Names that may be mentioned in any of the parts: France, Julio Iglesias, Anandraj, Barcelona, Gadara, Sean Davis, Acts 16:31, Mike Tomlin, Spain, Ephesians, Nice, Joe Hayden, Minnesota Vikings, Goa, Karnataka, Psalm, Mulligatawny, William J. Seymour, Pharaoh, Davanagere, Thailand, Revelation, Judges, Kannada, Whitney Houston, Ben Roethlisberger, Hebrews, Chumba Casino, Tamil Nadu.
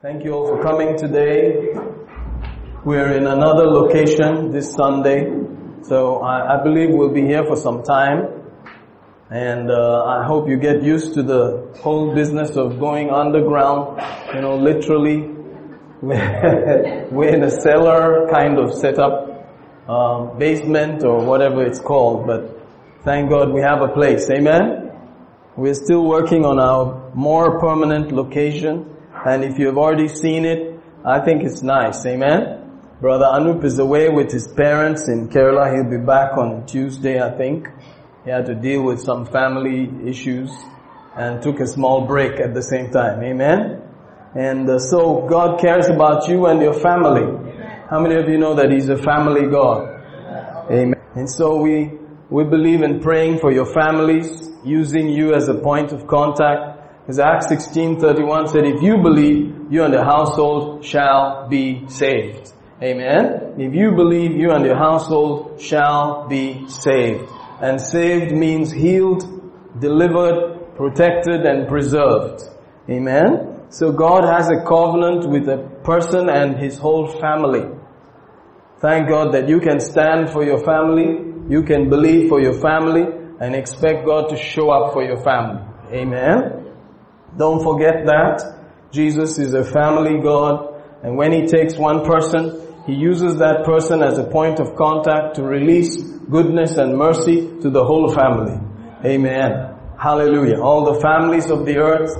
Thank you all for coming today. We're in another location this Sunday. So I believe we'll be here for some time. And I hope you get used to the whole business of going underground. You know, literally, we're in a cellar kind of setup, basement or whatever it's called. But thank God we have a place. Amen? We're still working on our more permanent location. And if you've already seen it, I think it's nice. Amen? Brother Anup is away with his parents in Kerala. He'll be back on Tuesday, I think. He had to deal with some family issues and took a small break at the same time. Amen? And so God cares about you and your family. How many of you know that He's a family God? Amen. And so we believe in praying for your families, using you as a point of contact. Because Acts 16:31 said, if you believe, you and your household shall be saved. Amen? If you believe, you and your household shall be saved. And saved means healed, delivered, protected, and preserved. Amen? So God has a covenant with a person and his whole family. Thank God that you can stand for your family, you can believe for your family, and expect God to show up for your family. Amen? Don't forget that Jesus is a family God, and when He takes one person, He uses that person as a point of contact to release goodness and mercy to the whole family. Amen. Hallelujah. All the families of the earth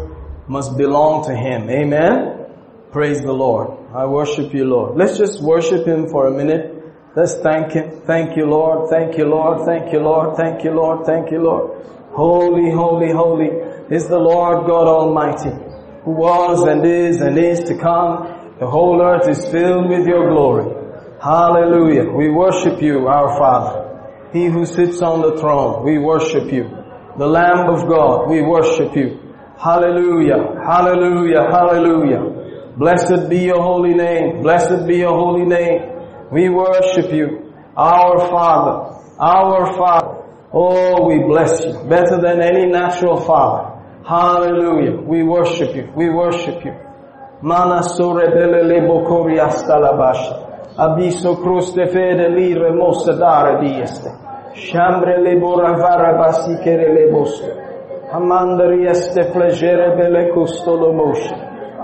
must belong to Him. Amen. Praise the Lord. I worship You, Lord. Let's just worship Him for a minute. Let's thank Him. Thank You, Lord. Thank You, Lord. Thank You, Lord. Thank You, Lord. Thank You, Lord. Holy, holy, holy is the Lord God Almighty, who was and is to come. The whole earth is filled with Your glory. Hallelujah. We worship You, our Father. He who sits on the throne, we worship You. The Lamb of God, we worship You. Hallelujah. Hallelujah. Hallelujah. Blessed be Your holy name. Blessed be Your holy name. We worship You, our Father. Our Father. Oh, we bless You. Better than any natural father. Hallelujah. We worship You. We worship You. Manasore belele bokori astalabash. Abiso kruste fede lire mosadare dieste. Shambre le boravara basikere le boste. Hamandarieste flegere bele custolo moshe.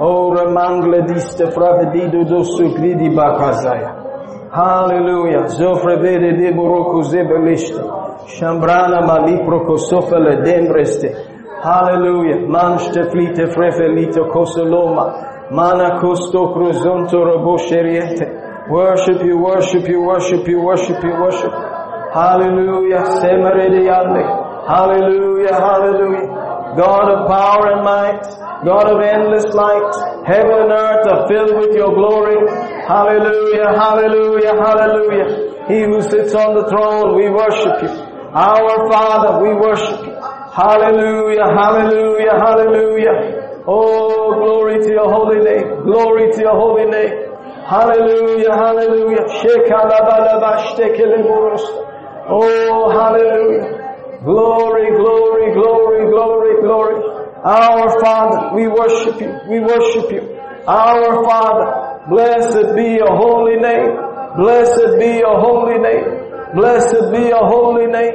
O remangle diste fravedido dosu gridi bakazaya. Hallelujah. Zofre vede deboroku zebeliste. Shambrana malipro kosofele dembreste. Hallelujah. Manste flite frefelito kosoloma. Mana kosto cruzonto robosheriete. Worship You, worship You, worship You, worship You, worship You. Hallelujah. Semerediande. Hallelujah, hallelujah. God of power and might, God of endless light, heaven and earth are filled with Your glory. Hallelujah, hallelujah, hallelujah. He who sits on the throne, we worship You. Our Father, we worship You. Hallelujah, hallelujah, hallelujah. Oh, glory to Your holy name. Glory to Your holy name. Hallelujah, hallelujah. Oh, hallelujah. Glory, glory, glory, glory, glory. Our Father, we worship You. We worship You. Our Father, blessed be Your holy name. Blessed be Your holy name. Blessed be Your holy name.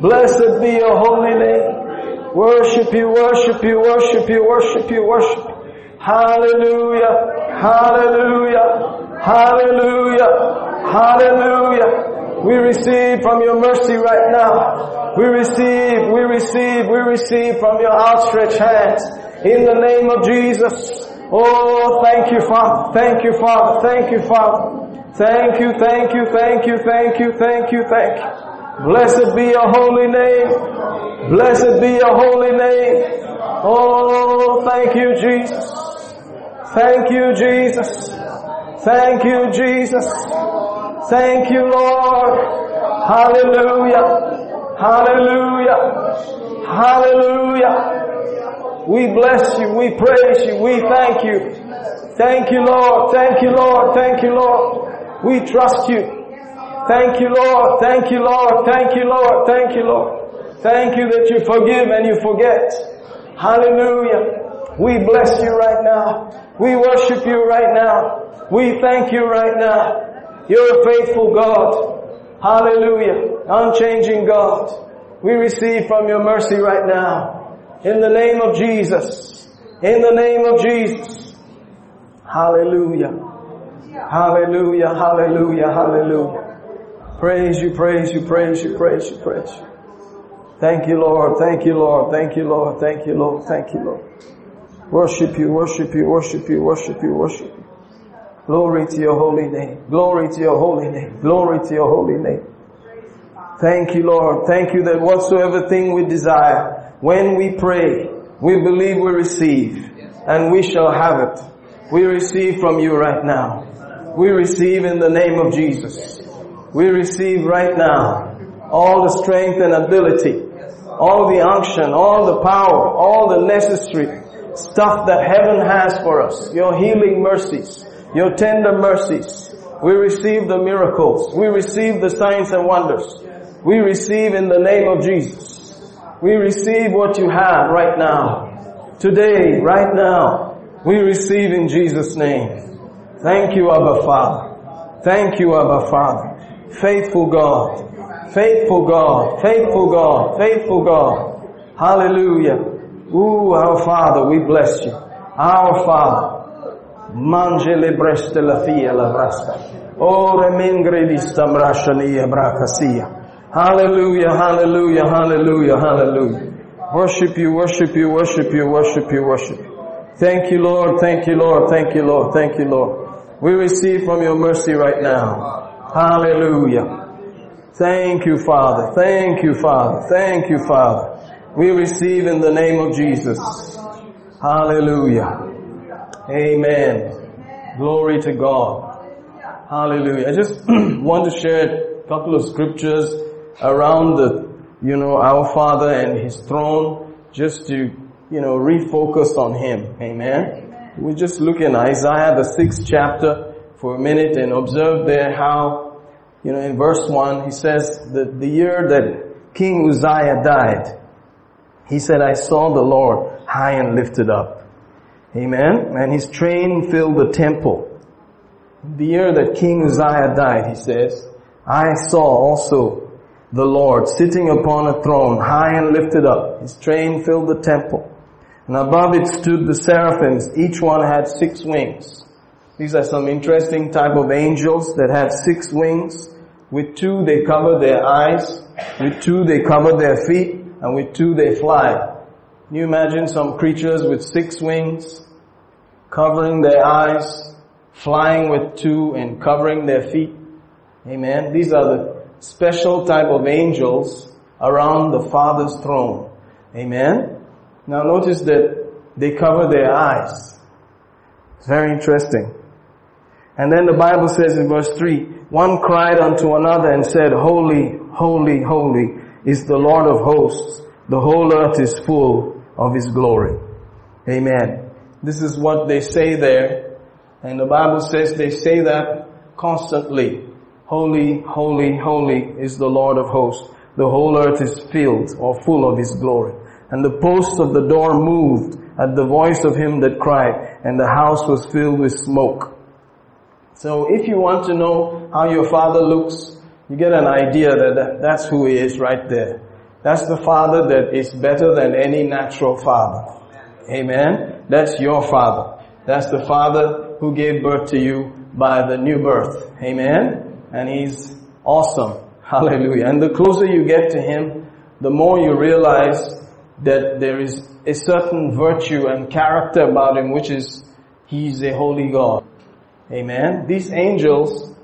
Blessed be Your holy name. Worship You, worship You, worship You, worship You, worship You. Hallelujah, hallelujah, hallelujah, hallelujah. We receive from Your mercy right now. We receive, we receive, we receive from Your outstretched hands. In the name of Jesus. Oh, thank You, Father. Thank You, Father. Thank You, Father. Thank You, thank You, thank You, thank You, thank You, thank You. Blessed be Your holy name. Blessed be Your holy name. Oh, thank You, Jesus. Thank You, Jesus. Thank You, Jesus. Thank You, Lord. Hallelujah. Hallelujah. Hallelujah. We bless You. We praise You. We thank You. Thank You, Lord. Thank You, Lord. Thank You, Lord. We trust You. Thank You, Lord. Thank You, Lord. Thank You, Lord. Thank You, Lord. Thank You that You forgive and You forget. Hallelujah. We bless you right now. We worship you right now. We thank you right now. You're a faithful God. Hallelujah. Unchanging God. We receive from your mercy right now. In the name of Jesus. In the name of Jesus. Hallelujah. Hallelujah. Hallelujah. Hallelujah. Praise you, praise you, praise you, praise you, praise you. Thank you, Lord. Thank you, Lord. Thank you, Lord. Thank you, Lord. Thank you, Lord. Worship you, worship you, worship you, worship you, worship you. Glory to your holy name. Glory to your holy name. Glory to your holy name. Thank you, Lord. Thank you that whatsoever thing we desire, when we pray, we believe we receive, and we shall have it. We receive from you right now. We receive in the name of Jesus. We receive right now. All the strength and ability, all the unction, all the power, all the necessary stuff that heaven has for us. Your healing mercies, your tender mercies. We receive the miracles. We receive the signs and wonders. We receive in the name of Jesus. We receive what you have right now. Today, right now, we receive in Jesus' name. Thank you, Abba Father. Thank you, Abba Father. Faithful God. Faithful God, faithful God, faithful God. Hallelujah. Ooh, our Father, we bless you. Our Father. Mangele breste la fia la brasta. Ore mengre vista mrashaniya brakasiya. Hallelujah, hallelujah, hallelujah, hallelujah. Worship you, worship you, worship you, worship you, worship you. Thank you, Lord, thank you, Lord, thank you, Lord, thank you, Lord. We receive from your mercy right now. Hallelujah. Thank you, Father. Thank you, Father. Thank you, Father. We receive in the name of Jesus. Hallelujah. Amen. Glory to God. Hallelujah. I just want to share a couple of scriptures around our Father and His throne, just to, refocus on Him. Amen. We just look in Isaiah, the 6th chapter for a minute, and observe there how in verse 1, he says that the year that King Uzziah died, he said, I saw the Lord high and lifted up. Amen. And his train filled the temple. The year that King Uzziah died, he says, I saw also the Lord sitting upon a throne, high and lifted up. His train filled the temple. And above it stood the seraphims. Each one had 6 wings. These are some interesting type of angels that have 6 wings. With 2 they cover their eyes, with 2 they cover their feet, and with 2 they fly. Can you imagine some creatures with 6 wings, covering their eyes, flying with 2 and covering their feet? Amen. These are the special type of angels around the Father's throne. Amen. Now notice that they cover their eyes. It's very interesting. And then the Bible says in verse 3, one cried unto another and said, Holy, holy, holy is the Lord of hosts. The whole earth is full of His glory. Amen. This is what they say there. And the Bible says they say that constantly. Holy, holy, holy is the Lord of hosts. The whole earth is filled or full of His glory. And the posts of the door moved at the voice of him that cried, and the house was filled with smoke. So if you want to know how your Father looks, you get an idea that that's who He is right there. That's the Father that is better than any natural father. Amen? That's your Father. That's the Father who gave birth to you by the new birth. Amen? And He's awesome. Hallelujah. And the closer you get to Him, the more you realize that there is a certain virtue and character about Him, which is He's a holy God. Amen. These angels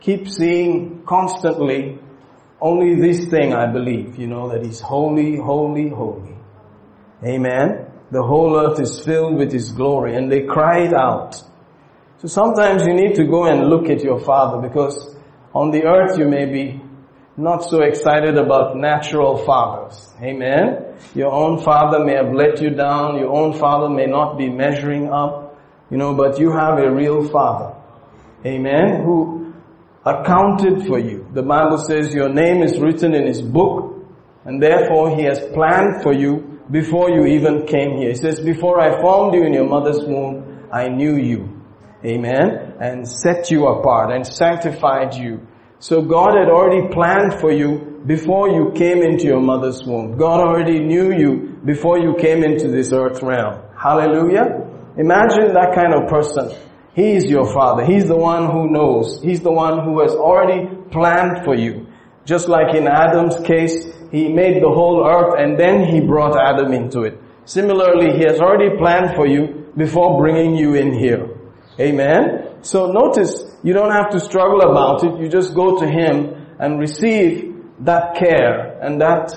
keep seeing constantly only this thing, I believe, that He's holy, holy, holy. Amen. The whole earth is filled with His glory, and they cried out. So sometimes you need to go and look at your Father, because on the earth you may be not so excited about natural fathers. Amen. Your own father may have let you down. Your own father may not be measuring up. But you have a real Father. Amen. Who accounted for you. The Bible says your name is written in His book. And therefore He has planned for you before you even came here. He says, before I formed you in your mother's womb, I knew you. Amen. And set you apart and sanctified you. So God had already planned for you before you came into your mother's womb. God already knew you before you came into this earth realm. Hallelujah. Imagine that kind of person. He is your Father. He's the one who knows. He's the one who has already planned for you. Just like in Adam's case, He made the whole earth and then He brought Adam into it. Similarly, He has already planned for you before bringing you in here. Amen. So notice, you don't have to struggle about it. You just go to Him and receive that care and that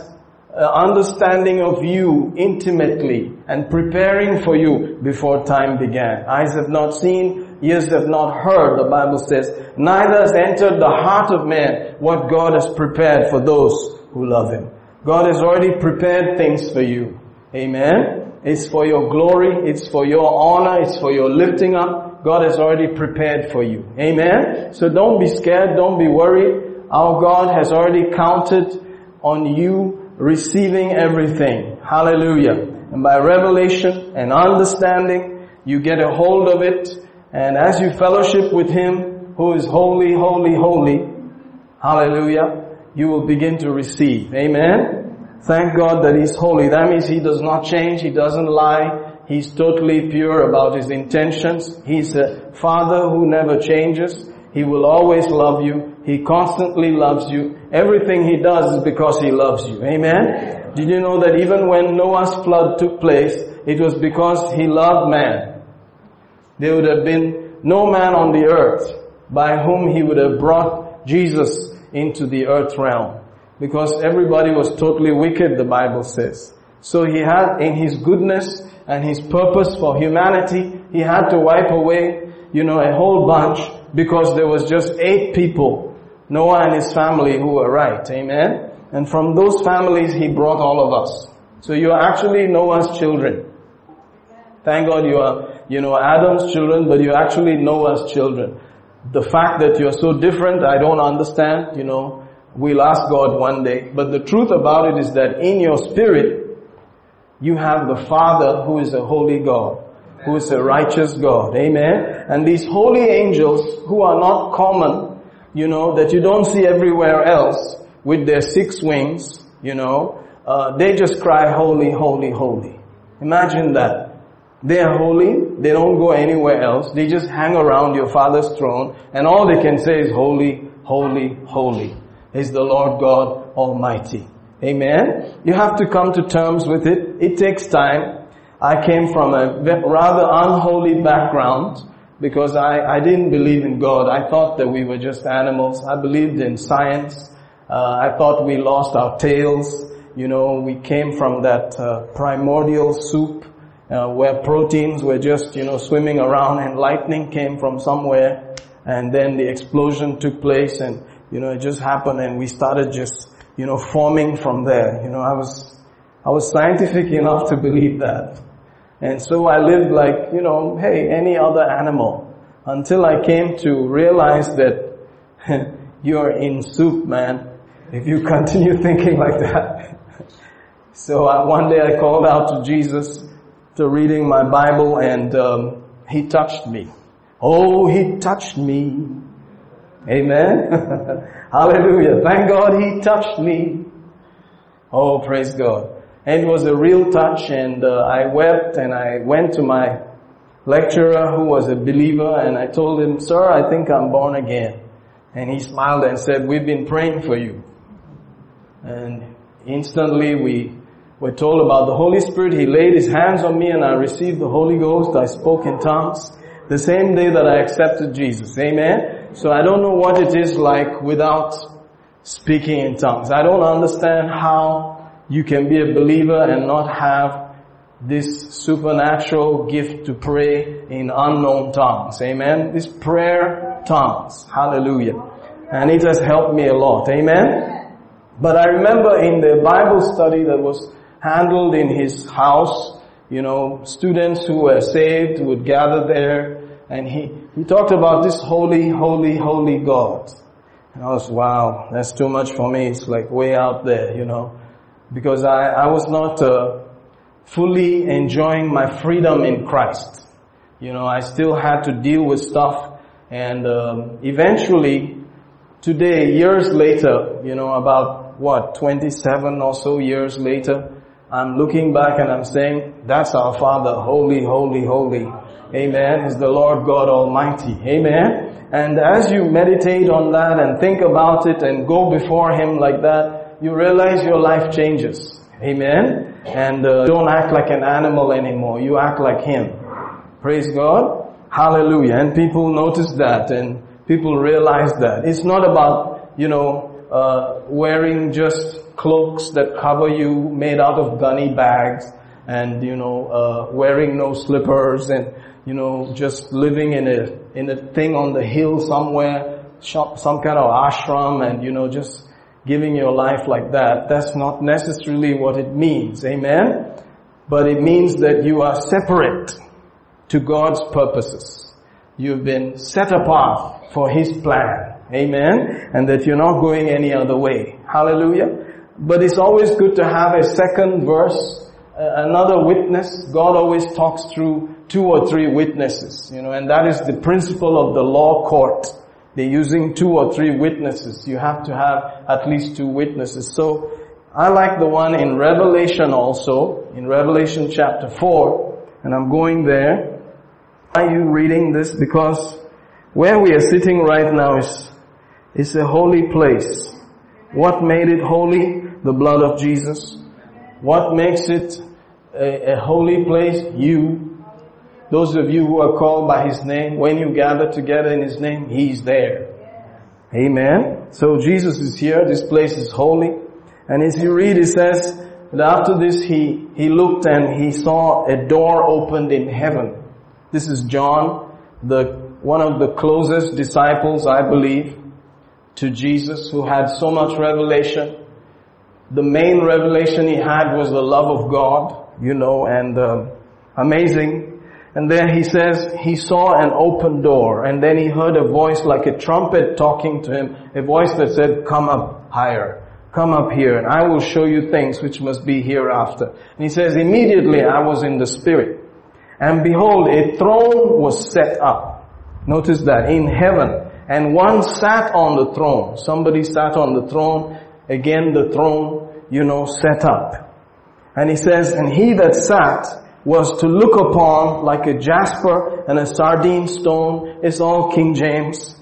understanding of you intimately and preparing for you before time began. Eyes have not seen, ears have not heard, the Bible says. Neither has entered the heart of man what God has prepared for those who love Him. God has already prepared things for you. Amen. It's for your glory. It's for your honor. It's for your lifting up. God has already prepared for you. Amen. So don't be scared. Don't be worried. Our God has already counted on you receiving everything. Hallelujah. And by revelation and understanding, you get a hold of it. And as you fellowship with Him who is holy, holy, holy. Hallelujah. You will begin to receive. Amen. Thank God that He's holy. That means He does not change. He doesn't lie. He's totally pure about His intentions. He's a Father who never changes. He will always love you. He constantly loves you. Everything He does is because He loves you. Amen. Did you know that even when Noah's flood took place, it was because He loved man? There would have been no man on the earth by whom He would have brought Jesus into the earth realm, because everybody was totally wicked, the Bible says. So He had, in His goodness and His purpose for humanity, He had to wipe away, a whole bunch, because there was just 8 people, Noah and his family, who were right. Amen. And from those families He brought all of us. So you are actually Noah's children. Thank God you are, Adam's children, but you're actually Noah's children. The fact that you're so different, I don't understand, we'll ask God one day. But the truth about it is that in your spirit, you have the Father who is a holy God, who is a righteous God. Amen. And these holy angels who are not common, that you don't see everywhere else, with their 6 wings, they just cry, holy, holy, holy. Imagine that. They are holy. They don't go anywhere else. They just hang around your Father's throne, and all they can say is, holy, holy, holy is the Lord God Almighty. Amen. You have to come to terms with it. It takes time. I came from a rather unholy background because I didn't believe in God. I thought that we were just animals. I believed in science. I thought we lost our tails. We came from that primordial soup. Where proteins were just, swimming around, and lightning came from somewhere, and then the explosion took place, and, it just happened, and we started just, forming from there. I was scientific enough to believe that. And so I lived like, any other animal, until I came to realize that you're in soup, man, if you continue thinking like that. So one day I called out to Jesus, to reading my Bible, and He touched me. Oh, He touched me. Amen. Hallelujah. Thank God He touched me. Oh, praise God. And it was a real touch, and I wept, and I went to my lecturer who was a believer, and I told him, sir, I think I'm born again. And he smiled and said, we've been praying for you. And instantly we're told about the Holy Spirit. He laid His hands on me and I received the Holy Ghost. I spoke in tongues the same day that I accepted Jesus. Amen. So I don't know what it is like without speaking in tongues. I don't understand how you can be a believer and not have this supernatural gift to pray in unknown tongues. Amen. This prayer tongues. Hallelujah. And it has helped me a lot. Amen. But I remember in the Bible study that was handled in his house, students who were saved would gather there, and he talked about this holy, holy, holy God. And I was, wow, that's too much for me. It's like way out there, because I was not fully enjoying my freedom in Christ. You know, I still had to deal with stuff, and eventually, today, years later, you know, about 27 or so years later, I'm looking back and I'm saying, that's our Father, holy, holy, holy. Amen. He's the Lord God Almighty. Amen. And as you meditate on that and think about it and go before Him like that, you realize your life changes. Amen. And don't act like an animal anymore. You act like Him. Praise God. Hallelujah. And people notice that, and people realize that. It's not about, you know, wearing just cloaks that cover you made out of gunny bags, and, you know, wearing no slippers, and, you know, just living in a thing on the hill somewhere, some kind of ashram, and, you know, just giving your life like that. That's not necessarily what it means. Amen. But it means that you are separate to God's purposes. You've been set apart for His plan. Amen. And that you're not going any other way. Hallelujah. But it's always good to have a second verse, another witness. God always talks through two or three witnesses, you know, and that is the principle of the law court. They're using two or three witnesses. You have to have at least two witnesses. So I like the one in Revelation also, in Revelation chapter 4, and I'm going there. Are you reading this? Because where we are sitting right now is a holy place. What made it holy? The blood of Jesus. What makes it a holy place? You. Those of you who are called by His name, when you gather together in His name, He's there. Amen. So Jesus is here. This place is holy. And as you read, it says that after this he looked and he saw a door opened in heaven. This is John, one of the closest disciples, I believe, to Jesus, who had so much revelation. The main revelation he had was the love of God, you know, and amazing. And then he says, he saw an open door, and then he heard a voice like a trumpet talking to him, a voice that said, come up higher, come up here, and I will show you things which must be hereafter. And he says, immediately I was in the Spirit, and behold, a throne was set up. Notice that, in heaven, and one sat on the throne. Somebody sat on the throne. Again, the throne, you know, set up. And he says, and he that sat was to look upon like a jasper and a sardine stone. It's all King James.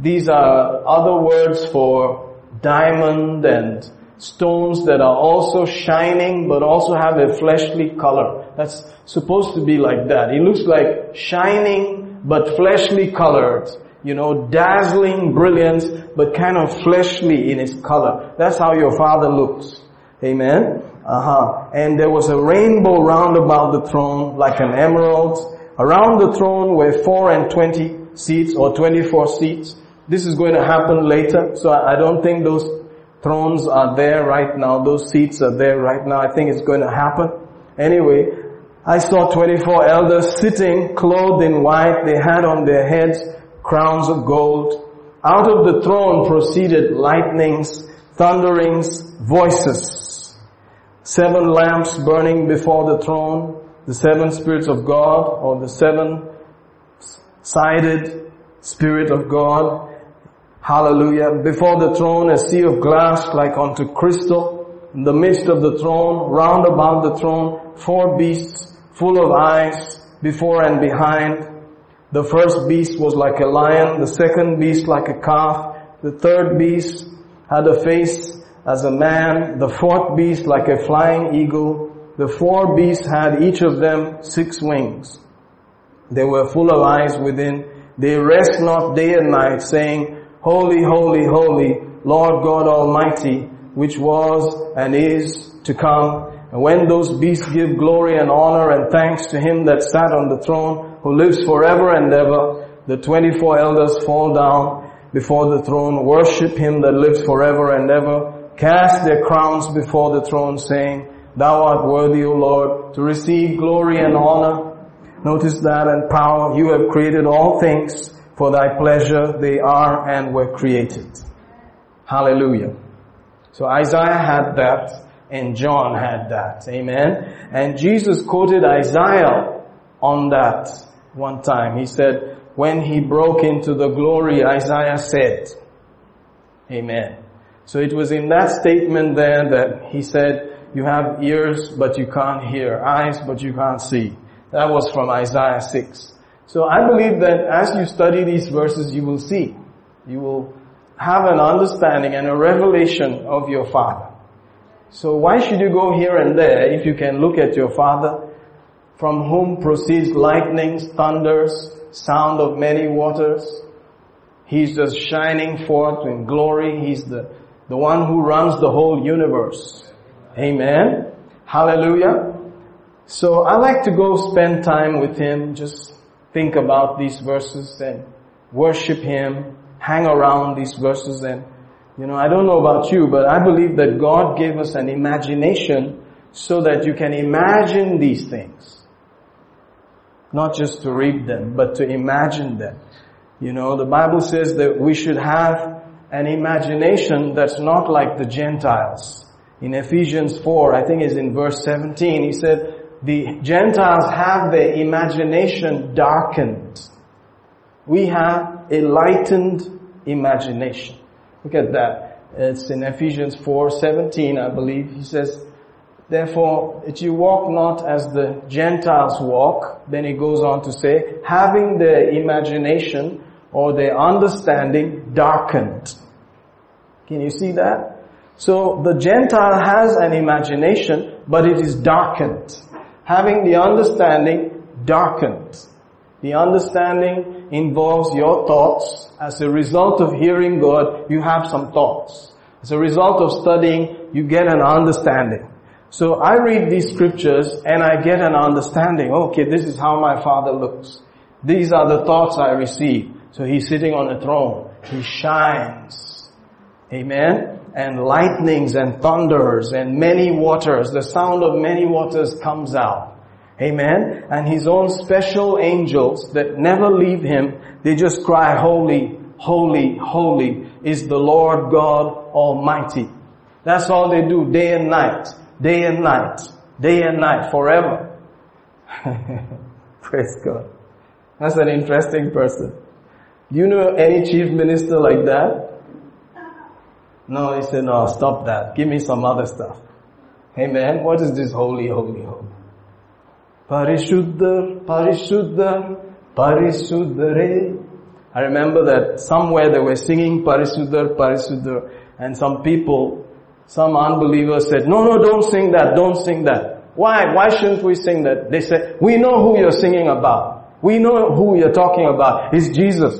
These are other words for diamond and stones that are also shining but also have a fleshly color. That's supposed to be like that. It looks like shining but fleshly colored. You know, dazzling brilliance, but kind of fleshly in its color. That's how your Father looks. Amen. And there was a rainbow round about the throne, like an emerald. Around the throne were 24 seats or 24 seats. This is going to happen later. So I don't think those thrones are there right now. Those seats are there right now. I think it's going to happen. Anyway, I saw 24 elders sitting, clothed in white. They had on their heads crowns of gold. Out of the throne proceeded lightnings, thunderings, voices. 7 lamps burning before the throne, the 7 spirits of God, or the 7-sided Spirit of God. Hallelujah. Before the throne a sea of glass like unto crystal. In the midst of the throne, round about the throne, 4 beasts full of eyes before and behind. The first beast was like a lion, the second beast like a calf, the third beast had a face as a man, the fourth beast like a flying eagle. The 4 beasts had each of them 6 wings. They were full of eyes within. They rest not day and night, saying, Holy, holy, holy, Lord God Almighty, which was and is to come. And when those beasts give glory and honor and thanks to Him that sat on the throne, who lives forever and ever, the 24 elders fall down before the throne, worship Him that lives forever and ever, cast their crowns before the throne, saying, Thou art worthy, O Lord, to receive glory and honor. Notice that, and power. You have created all things for Thy pleasure. They are and were created. Hallelujah. So Isaiah had that. and John had that. Amen. And Jesus quoted Isaiah on that one time. He said, when he broke into the glory, Isaiah said, amen. So it was in that statement there that he said, you have ears, but you can't hear, eyes, but you can't see. That was from Isaiah 6. So I believe that as you study these verses, you will see. You will have an understanding and a revelation of your Father. So why should you go here and there if you can look at your Father, from whom proceeds lightnings, thunders, sound of many waters? He's just shining forth in glory. He's the one who runs the whole universe. Amen. Hallelujah. So I like to go spend time with Him. Just think about these verses and worship Him. Hang around these verses and, you know, I don't know about you, but I believe that God gave us an imagination so that you can imagine these things. Not just to read them, but to imagine them. You know, the Bible says that we should have an imagination that's not like the Gentiles. In Ephesians 4, I think it's in verse 17, he said, the Gentiles have their imagination darkened. We have a lightened imagination. Look at that. It's in Ephesians 4:17, I believe. He says, therefore, if you walk not as the Gentiles walk, then he goes on to say, having their imagination or their understanding darkened. Can you see that? So the Gentile has an imagination, but it is darkened. Having the understanding darkened. The understanding involves your thoughts. As a result of hearing God, you have some thoughts. As a result of studying, you get an understanding. So I read these scriptures and I get an understanding. Okay, this is how my Father looks. These are the thoughts I receive. So He's sitting on a throne. He shines. Amen. And lightnings and thunders and many waters. The sound of many waters comes out. Amen. And His own special angels that never leave Him, they just cry, holy, holy, holy is the Lord God Almighty. That's all they do day and night, day and night, day and night, forever. Praise God. That's an interesting person. You know any chief minister like that? No, he said, no, stop that. Give me some other stuff. Amen. What is this holy, holy, holy? Parishuddha, Parishuddha, Parishuddhare. I remember that somewhere they were singing Parishuddha, Parishuddha, and some people, some unbelievers said, no, don't sing that, don't sing that. Why shouldn't we sing that? They said, we know who you're singing about. We know who you're talking about. It's Jesus.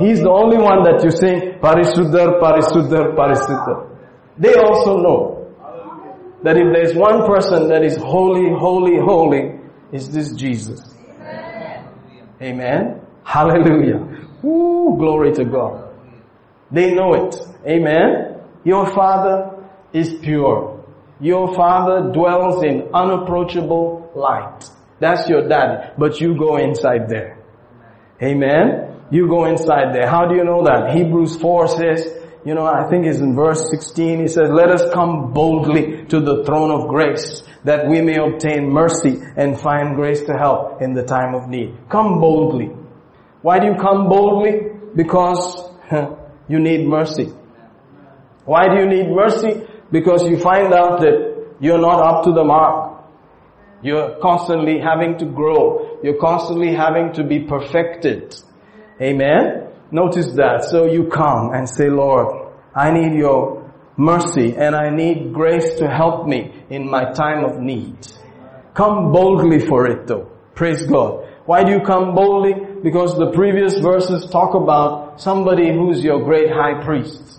He's the only one that you sing Parishuddha, Parishuddha, Parishuddha. They also know that if there's one person that is holy, holy, holy, is this Jesus? Amen. Amen. Hallelujah. Ooh, glory to God. They know it. Amen. Your Father is pure. Your Father dwells in unapproachable light. That's your dad. But you go inside there. Amen. You go inside there. How do you know that? Hebrews 4 says, you know, I think it's in verse 16, he says, let us come boldly to the throne of grace, that we may obtain mercy and find grace to help in the time of need. Come boldly. Why do you come boldly? Because you need mercy. Why do you need mercy? Because you find out that you're not up to the mark. You're constantly having to grow. You're constantly having to be perfected. Amen? Notice that. So you come and say, Lord, I need your mercy and I need grace to help me in my time of need. Come boldly for it though. Praise God. Why do you come boldly? Because the previous verses talk about somebody who's your great high priest.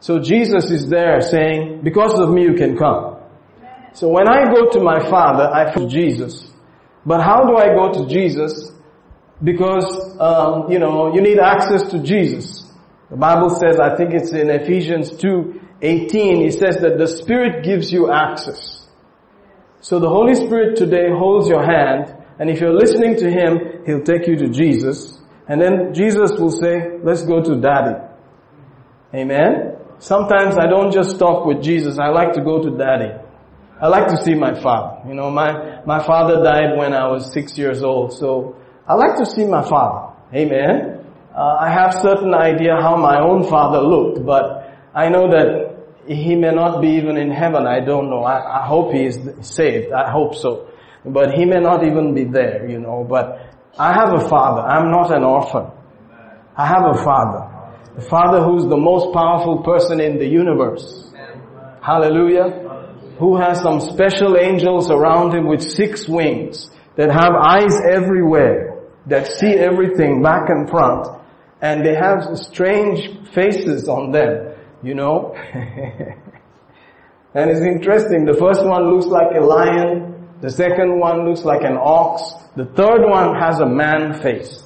So Jesus is there saying, because of me you can come. So when I go to my Father, I feel Jesus. But how do I go to Jesus? Because, you know, you need access to Jesus. The Bible says, I think it's in Ephesians 2:18, it says that the Spirit gives you access. So the Holy Spirit today holds your hand, and if you're listening to Him, He'll take you to Jesus. And then Jesus will say, let's go to Daddy. Amen? Sometimes I don't just talk with Jesus, I like to go to Daddy. I like to see my father. You know, my father died when I was 6 years old, so I like to see my father. Amen. I have certain idea how my own father looked, but I know that he may not be even in heaven. I don't know. I hope he is saved. I hope so. But he may not even be there, you know. But I have a father. I'm not an orphan. I have a father. A father who's the most powerful person in the universe. Hallelujah. Who has some special angels around him with 6 wings that have eyes everywhere, that see everything back and front. And they have strange faces on them, you know. And it's interesting, the first one looks like a lion, the second one looks like an ox, the third one has a man face,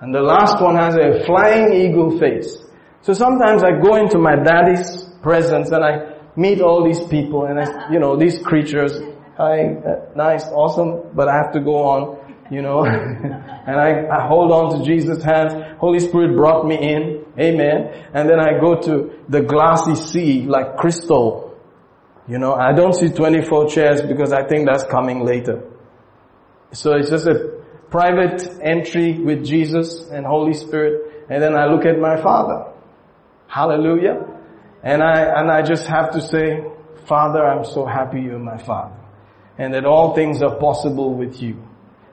and the last one has a flying eagle face. So sometimes I go into my daddy's presence and I meet all these people and I, you know, these creatures. Hi, nice, awesome, but I have to go on. You know, and I hold on to Jesus' hands. Holy Spirit brought me in. Amen. And then I go to the glassy sea like crystal. You know, I don't see 24 chairs because I think that's coming later. So it's just a private entry with Jesus and Holy Spirit. And then I look at my Father. Hallelujah. And I just have to say, Father, I'm so happy you're my Father. And that all things are possible with you.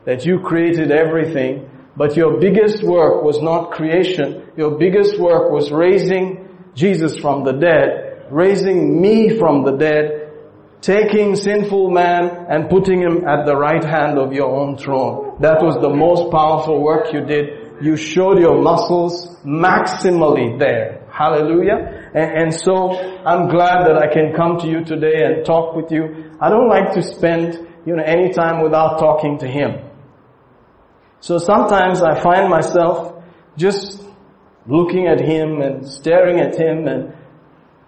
That you created everything, but your biggest work was not creation. Your biggest work was raising Jesus from the dead, raising me from the dead, taking sinful man and putting him at the right hand of your own throne. That was the most powerful work you did. You showed your muscles maximally there. Hallelujah. And so I'm glad that I can come to you today and talk with you. I don't like to spend, you know, any time without talking to him. So sometimes I find myself just looking at him and staring at him and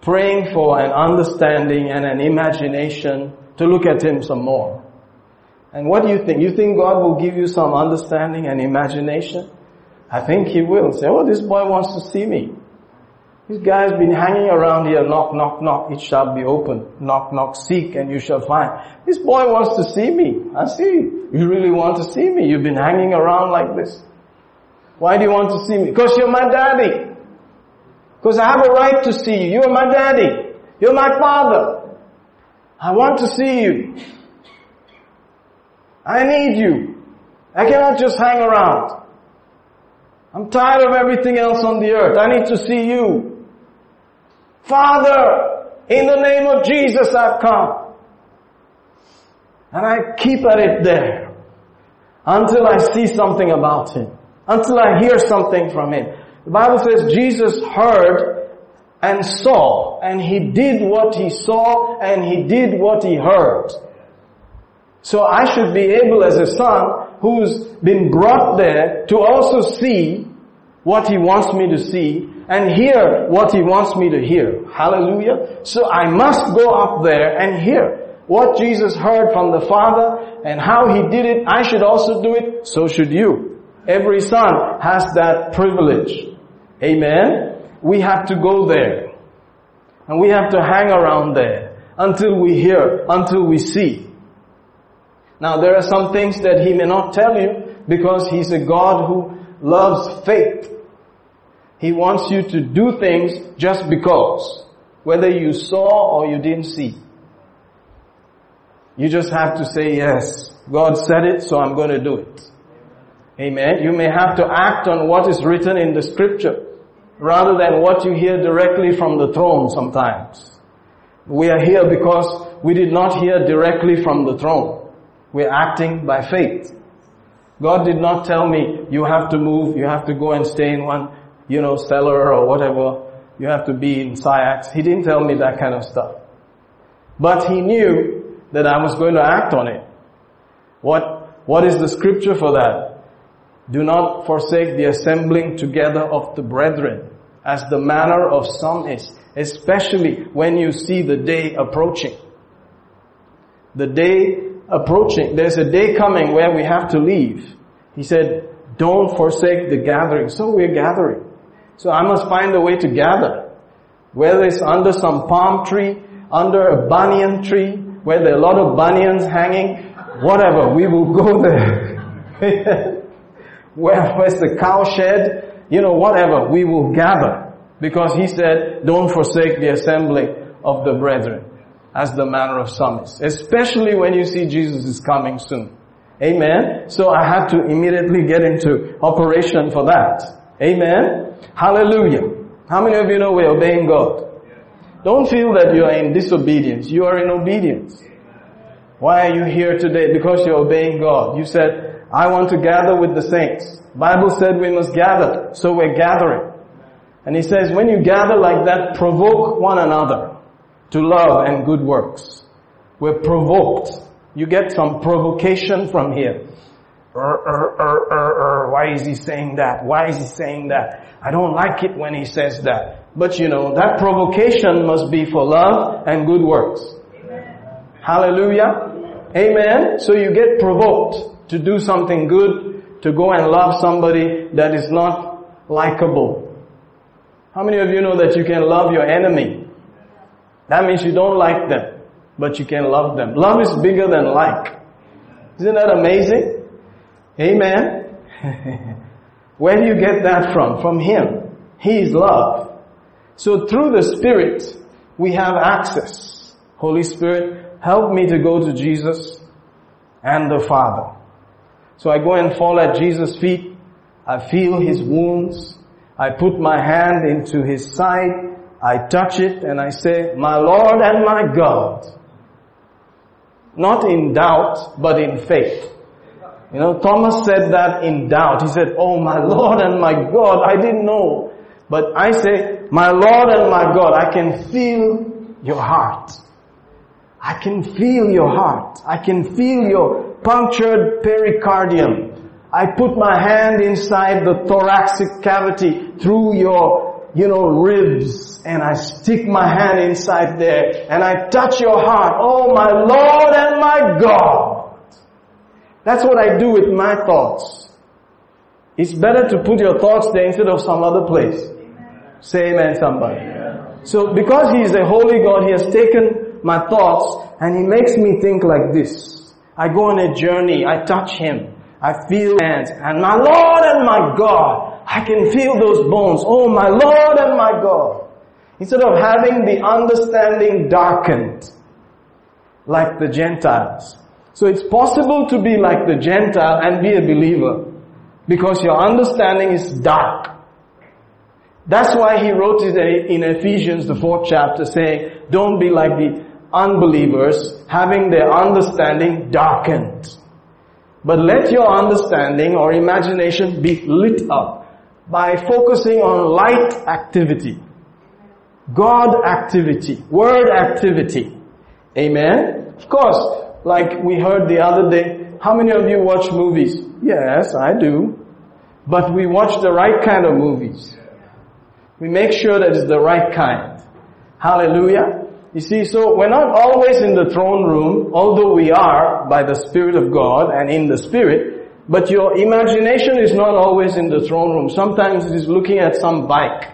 praying for an understanding and an imagination to look at him some more. And what do you think? You think God will give you some understanding and imagination? I think he will. Say, oh, this boy wants to see me. This guy's been hanging around here, knock, knock, knock, it shall be open. Knock, knock, seek, and you shall find. This boy wants to see me. I see you. You really want to see me. You've been hanging around like this. Why do you want to see me? Because you're my daddy. Because I have a right to see you. You're my daddy. You're my father. I want to see you. I need you. I cannot just hang around. I'm tired of everything else on the earth. I need to see you. Father, in the name of Jesus I've come. And I keep at it there until I see something about him, until I hear something from him. The Bible says Jesus heard and saw, and he did what he saw and he did what he heard. So I should be able, as a son who's been brought there, to also see what he wants me to see and hear what he wants me to hear. Hallelujah. So I must go up there and hear what Jesus heard from the Father and how he did it. I should also do it. So should you. Every son has that privilege. Amen. We have to go there. And we have to hang around there until we hear, until we see. Now, there are some things that he may not tell you because he's a God who loves faith. He wants you to do things just because, whether you saw or you didn't see. You just have to say, yes, God said it, so I'm going to do it. Amen. You may have to act on what is written in the scripture rather than what you hear directly from the throne sometimes. We are here because we did not hear directly from the throne. We're acting by faith. God did not tell me, you have to move, you have to go and stay in one, you know, cellar or whatever. You have to be in Syax. He didn't tell me that kind of stuff. But he knew that I was going to act on it. What is the scripture for that? Do not forsake the assembling together of the brethren, as the manner of some is, especially when you see the day approaching. The day approaching. There's a day coming where we have to leave. He said, don't forsake the gathering. So we're gathering. So I must find a way to gather. Whether it's under some palm tree, under a banyan tree, where there are a lot of bunions hanging, whatever, we will go there. Where's the cow shed, whatever, we will gather. Because he said, don't forsake the assembling of the brethren, as the manner of some is. Especially when you see Jesus is coming soon. Amen. So I had to immediately get into operation for that. Amen. Hallelujah. How many of you know we're obeying God? Don't feel that you are in disobedience. You are in obedience. Why are you here today? Because you're obeying God. You said, I want to gather with the saints. Bible said we must gather. So we're gathering. And he says, when you gather like that, provoke one another to love and good works. We're provoked. You get some provocation from here. Why is he saying that? Why is he saying that? I don't like it when he says that. But that provocation must be for love and good works. Amen. Hallelujah. Amen. So you get provoked to do something good, to go and love somebody that is not likable. How many of you know that you can love your enemy? That means you don't like them, but you can love them. Love is bigger than like. Isn't that amazing? Amen. Where do you get that from? From Him. He is love. So through the Spirit, we have access. Holy Spirit, help me to go to Jesus and the Father. So I go and fall at Jesus' feet. I feel His wounds. I put my hand into His side. I touch it and I say, my Lord and my God. Not in doubt, but in faith. Thomas said that in doubt. He said, oh, my Lord and my God, I didn't know. But I say, my Lord and my God, I can feel your heart. I can feel your heart. I can feel your punctured pericardium. I put my hand inside the thoracic cavity through your, ribs. And I stick my hand inside there. And I touch your heart. Oh, my Lord and my God. That's what I do with my thoughts. It's better to put your thoughts there instead of some other place. Amen. Say amen, somebody. Amen. So because He is a holy God, He has taken my thoughts and He makes me think like this. I go on a journey, I touch Him, I feel hands, and my Lord and my God, I can feel those bones. Oh, my Lord and my God. Instead of having the understanding darkened like the Gentiles. So it's possible to be like the Gentile and be a believer because your understanding is dark. That's why he wrote it in Ephesians, the 4th chapter, saying, don't be like the unbelievers, having their understanding darkened. But let your understanding or imagination be lit up by focusing on light activity, God activity, word activity. Amen? Of course. Like we heard the other day, how many of you watch movies? Yes, I do. But we watch the right kind of movies. We make sure that it's the right kind. Hallelujah. You see, so we're not always in the throne room, although we are by the Spirit of God and in the Spirit, but your imagination is not always in the throne room. Sometimes it is looking at some bike.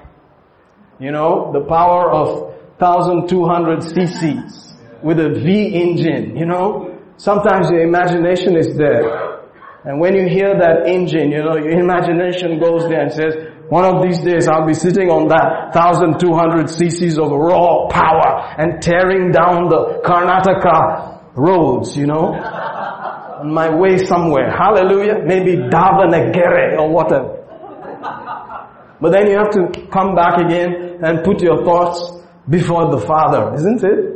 The power of 1200 cc's. With a V engine, Sometimes your imagination is there. And when you hear that engine, your imagination goes there and says, one of these days I'll be sitting on that 1200 cc's of raw power and tearing down the Karnataka roads, On my way somewhere. Hallelujah. Maybe Davanagere or whatever. But then you have to come back again and put your thoughts before the Father, isn't it?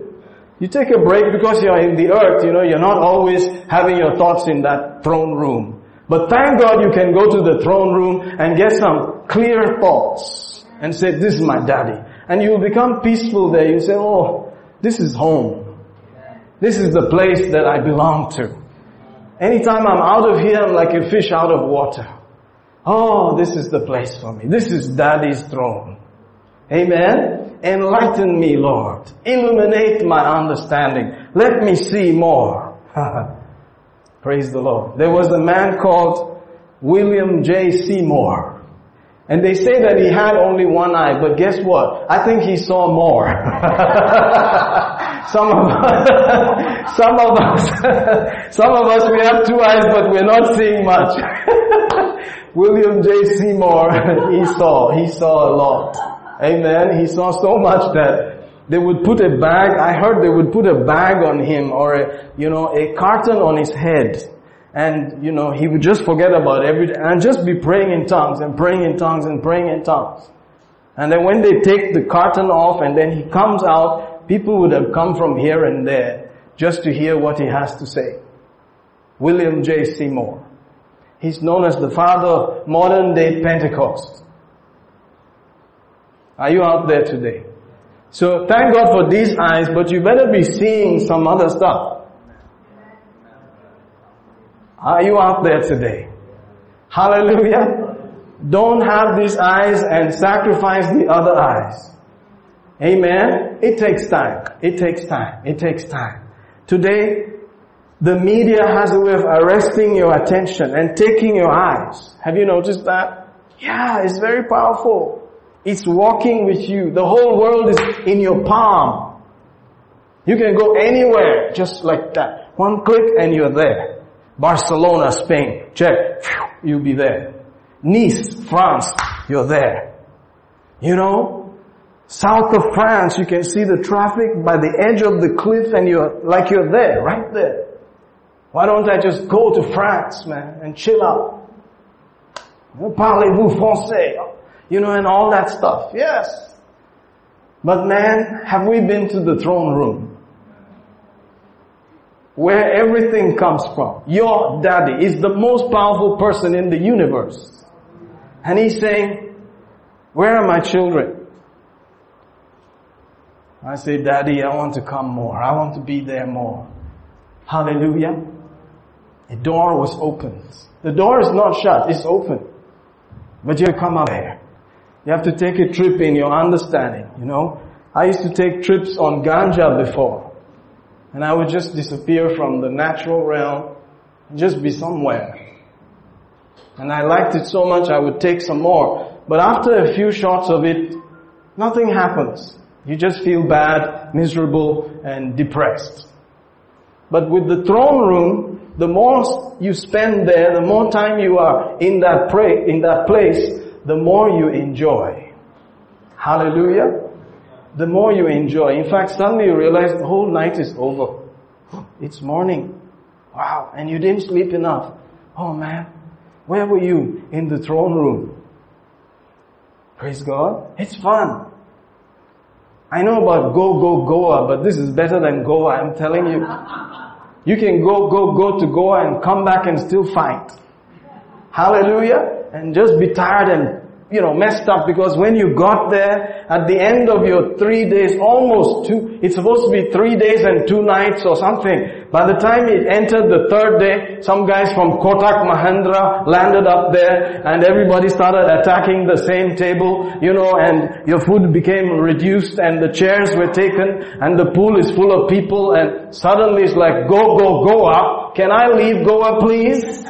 You take a break because you're in the earth, you're not always having your thoughts in that throne room. But thank God you can go to the throne room and get some clear thoughts and say, this is my daddy. And you'll become peaceful there. You say, oh, this is home. This is the place that I belong to. Anytime I'm out of here, I'm like a fish out of water. Oh, this is the place for me. This is daddy's throne. Amen. Enlighten me, Lord. Illuminate my understanding. Let me see more. Praise the Lord. There was a man called William J. Seymour. And they say that he had only one eye, but guess what? I think he saw more. Some of us, we have two eyes, but we're not seeing much. William J. Seymour, he saw a lot. Amen. He saw so much that they would put a bag, I heard they would put a bag on him or a carton on his head. And, he would just forget about everything and just be praying in tongues and praying in tongues and praying in tongues. And then when they take the curtain off and then he comes out, people would have come from here and there just to hear what he has to say. William J. Seymour. He's known as the father of modern day Pentecost. Are you out there today? So thank God for these eyes, but you better be seeing some other stuff. Are you out there today? Hallelujah. Don't have these eyes and sacrifice the other eyes. Amen. It takes time. It takes time. It takes time. Today, the media has a way of arresting your attention and taking your eyes. Have you noticed that? Yeah, it's very powerful. It's walking with you. The whole world is in your palm. You can go anywhere just like that. One click and you're there. Barcelona, Spain, check, you'll be there. Nice, France, you're there. South of France, you can see the traffic by the edge of the cliff and you're there, right there. Why don't I just go to France, man, and chill out? Parlez-vous français? And all that stuff. Yes. But man, have we been to the throne room? Where everything comes from. Your daddy is the most powerful person in the universe. And he's saying, where are my children? I say, Daddy, I want to come more. I want to be there more. Hallelujah. A door was opened. The door is not shut. It's open. But you have to come up here. You have to take a trip in your understanding. I used to take trips on ganja before. And I would just disappear from the natural realm and just be somewhere. And I liked it so much I would take some more. But after a few shots of it, nothing happens. You just feel bad, miserable and depressed. But with the throne room, the more you spend there, the more time you are in that place, the more you enjoy. Hallelujah. The more you enjoy. In fact, suddenly you realize the whole night is over. It's morning. Wow. And you didn't sleep enough. Oh man, where were you? In the throne room. Praise God. It's fun. I know about Goa, but this is better than Goa, I'm telling you. You can go to Goa and come back and still fight. Hallelujah. And just be tired and messed up, because when you got there, at the end of your 3 days, almost two, it's supposed to be 3 days and 2 nights or something. By the time it entered the 3rd day, some guys from Kotak Mahindra landed up there and everybody started attacking the same table, and your food became reduced and the chairs were taken and the pool is full of people and suddenly it's like, Goa. Can I leave Goa, please?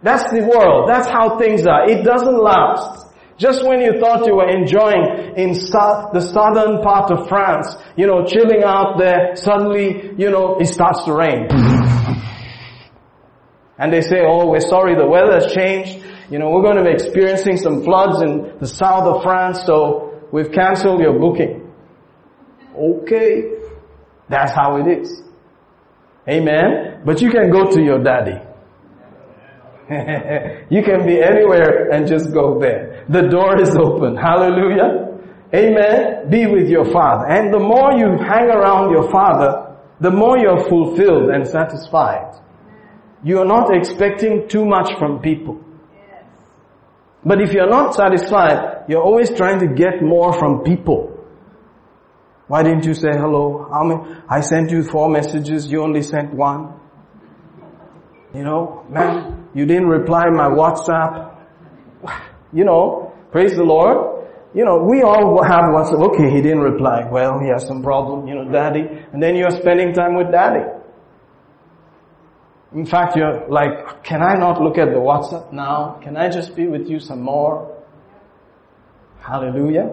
That's the world. That's how things are. It doesn't last. Just when you thought you were enjoying in the southern part of France, chilling out there, suddenly, it starts to rain. And they say, oh, we're sorry, the weather has changed. We're going to be experiencing some floods in the south of France, so we've cancelled your booking. Okay. That's how it is. Amen. But you can go to your daddy. You can be anywhere and just go there. The door is open. Hallelujah. Amen. Be with your father. And the more you hang around your father, the more you're fulfilled and satisfied. You are not expecting too much from people. But if you're not satisfied, you're always trying to get more from people. Why didn't you say hello? I sent you 4 messages, you only sent 1. Man. You didn't reply my WhatsApp. Praise the Lord. We all have WhatsApp. Okay, he didn't reply. Well, he has some problem, daddy. And then you're spending time with daddy. In fact, you're like, can I not look at the WhatsApp now? Can I just be with you some more? Hallelujah.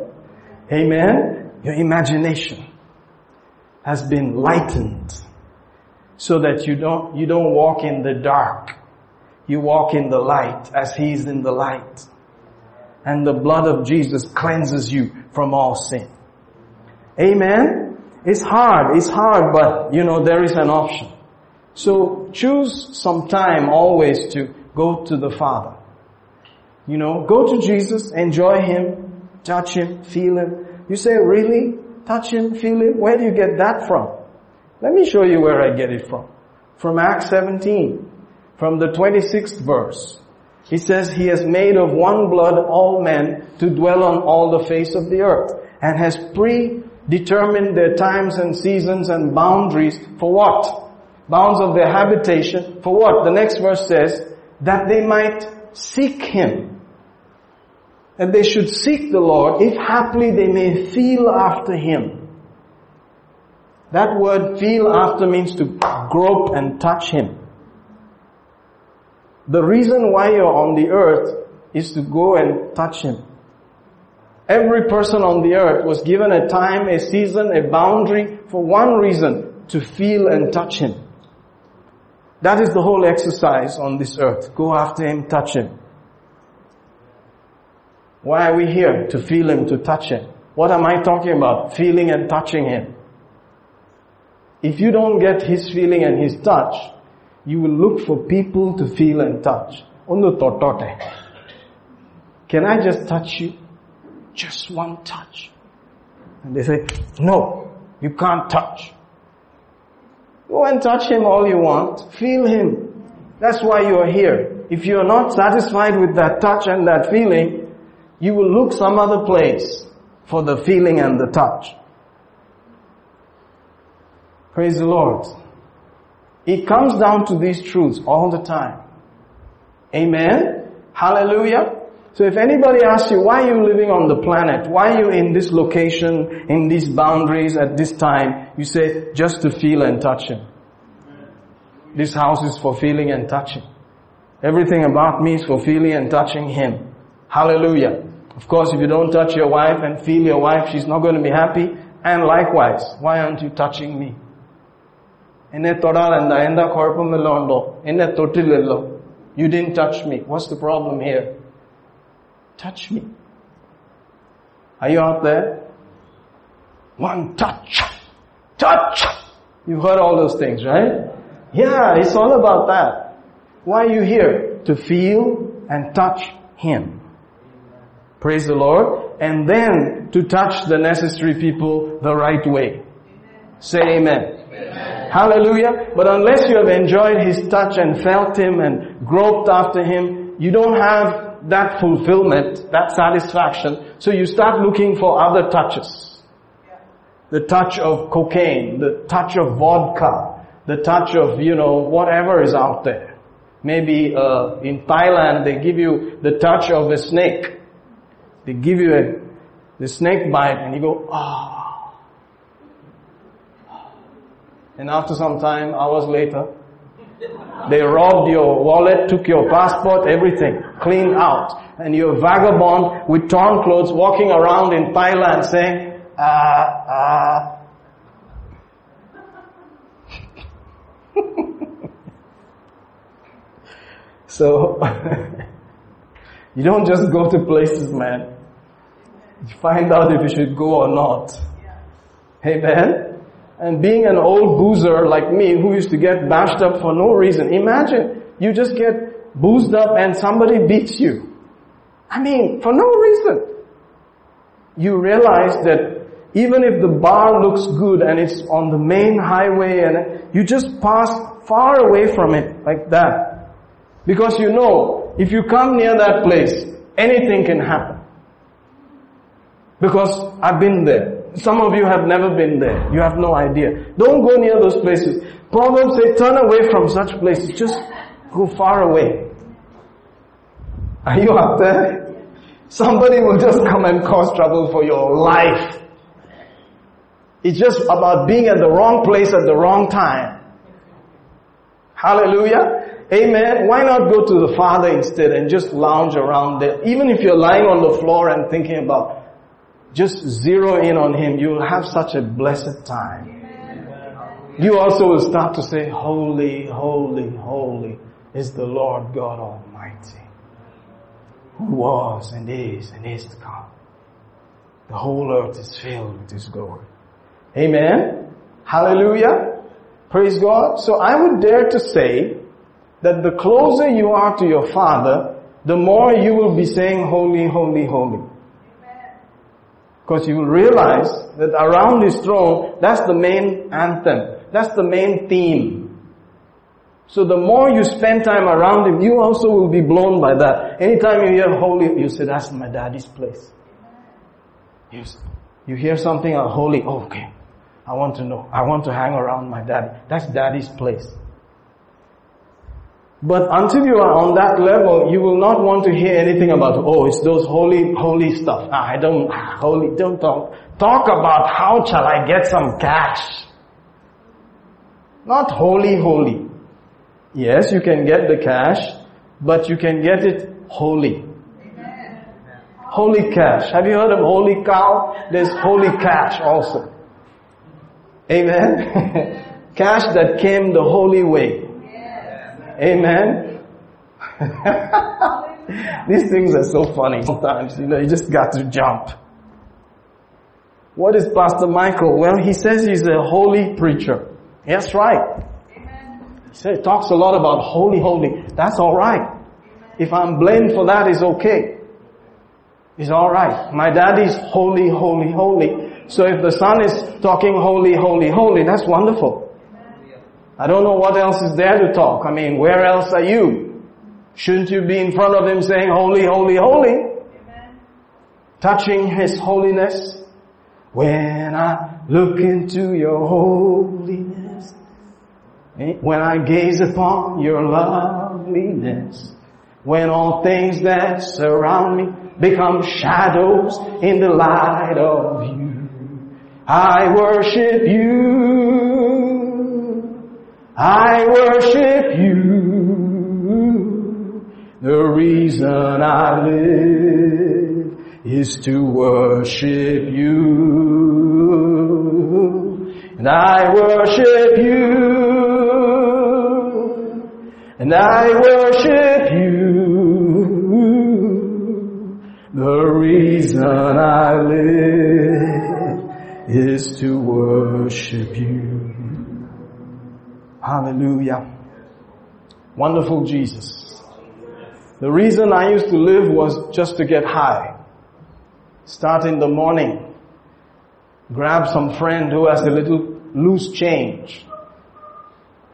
Amen. Your imagination has been lightened so that you don't walk in the dark. You walk in the light as He is in the light. And the blood of Jesus cleanses you from all sin. Amen. It's hard, but there is an option. So choose some time always to go to the Father. Go to Jesus, enjoy Him, touch Him, feel Him. You say, really? Touch Him, feel Him? Where do you get that from? Let me show you where I get it from. From Acts 17, from the 26th verse. He says, He has made of one blood all men to dwell on all the face of the earth, and has predetermined their times and seasons and boundaries for what? Bounds of their habitation for what? The next verse says, that they might seek Him. That they should seek the Lord, if haply they may feel after Him. That word feel after means to grope and touch Him. The reason why you're on the earth is to go and touch Him. Every person on the earth was given a time, a season, a boundary for one reason, to feel and touch Him. That is the whole exercise on this earth. Go after Him, touch Him. Why are we here? To feel Him, to touch Him. What am I talking about? Feeling and touching Him. If you don't get His feeling and His touch, you will look for people to feel and touch. Can I just touch you? Just one touch. And they say, no, you can't touch. Go and touch Him all you want. Feel Him. That's why you are here. If you are not satisfied with that touch and that feeling, you will look some other place for the feeling and the touch. Praise the Lord. It comes down to these truths all the time. Amen. Hallelujah. So if anybody asks you, why are you living on the planet? Why are you in this location, in these boundaries, at this time? You say, just to feel and touch Him. This house is for feeling and touching. Everything about me is for feeling and touching Him. Hallelujah. Of course, if you don't touch your wife and feel your wife, she's not going to be happy. And likewise, why aren't you touching me? You didn't touch me. What's the problem here? Touch me. Are you out there? One touch. Touch. You've heard all those things, right? Yeah, it's all about that. Why are you here? To feel and touch Him. Praise the Lord. And then to touch the necessary people the right way. Say amen. Amen. Hallelujah. But unless you have enjoyed His touch and felt Him and groped after Him, you don't have that fulfillment, that satisfaction. So you start looking for other touches. The touch of cocaine, the touch of vodka, the touch of, whatever is out there. Maybe in Thailand they give you the touch of a snake. They give you the snake bite and you go, ah. And after some time, hours later, they robbed your wallet, took your passport, everything, cleaned out. And you're a vagabond with torn clothes walking around in Thailand saying, So, you don't just go to places, man. You find out if you should go or not. Amen? And being an old boozer like me, who used to get bashed up for no reason, imagine you just get boozed up and somebody beats you. I mean, for no reason. You realize that even if the bar looks good and it's on the main highway and you just pass far away from it like that. Because if you come near that place, anything can happen. Because I've been there. Some of you have never been there. You have no idea. Don't go near those places. Proverbs say, turn away from such places. Just go far away. Are you out there? Somebody will just come and cause trouble for your life. It's just about being at the wrong place at the wrong time. Hallelujah. Amen. Why not go to the Father instead and just lounge around there? Even if you're lying on the floor and thinking about, Just zero in on Him. You will have such a blessed time. You also will start to say, holy, holy, holy is the Lord God Almighty, who was and is to come. The whole earth is filled with His glory. Amen. Hallelujah. Praise God. So I would dare to say that the closer you are to your Father, the more you will be saying, holy, holy, holy. Because you will realize that around His throne, that's the main anthem. That's the main theme. So the more you spend time around Him, you also will be blown by that. Anytime you hear holy, you say, that's my daddy's place. You hear something holy, okay, I want to know. I want to hang around my daddy. That's daddy's place. But until you are on that level, you will not want to hear anything about, oh, it's those holy, holy stuff. Don't talk. Talk about how shall I get some cash. Not holy, holy. Yes, you can get the cash, but you can get it holy. Holy cash. Have you heard of holy cow? There's holy cash also. Amen. Cash that came the holy way. Amen. These things are so funny sometimes. You just got to jump. What is Pastor Michael? Well, he says he's a holy preacher. That's right. Amen. He says, talks a lot about holy, holy. That's all right. Amen. If I'm blamed for that, it's okay. It's all right. My daddy's holy, holy, holy. So if the son is talking holy, holy, holy, that's wonderful. I don't know what else is there to talk. I mean, where else are you? Shouldn't you be in front of Him saying, holy, holy, holy? Amen. Touching His holiness. When I look into Your holiness, when I gaze upon Your loveliness, when all things that surround me become shadows in the light of You, I worship You. I worship You. The reason I live is to worship You. And I worship You. And I worship You. The reason I live is to worship You. Hallelujah. Wonderful Jesus. The reason I used to live was just to get high. Start in the morning. Grab some friend who has a little loose change.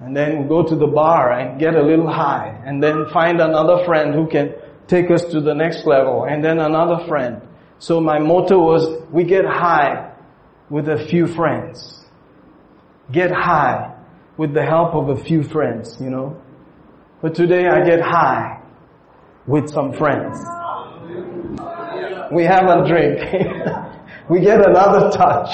And then go to the bar and get a little high. And then find another friend who can take us to the next level. And then another friend. So my motto was, we get high with a few friends. Get high with the help of a few friends, But today I get high with some friends. We have a drink. We get another touch.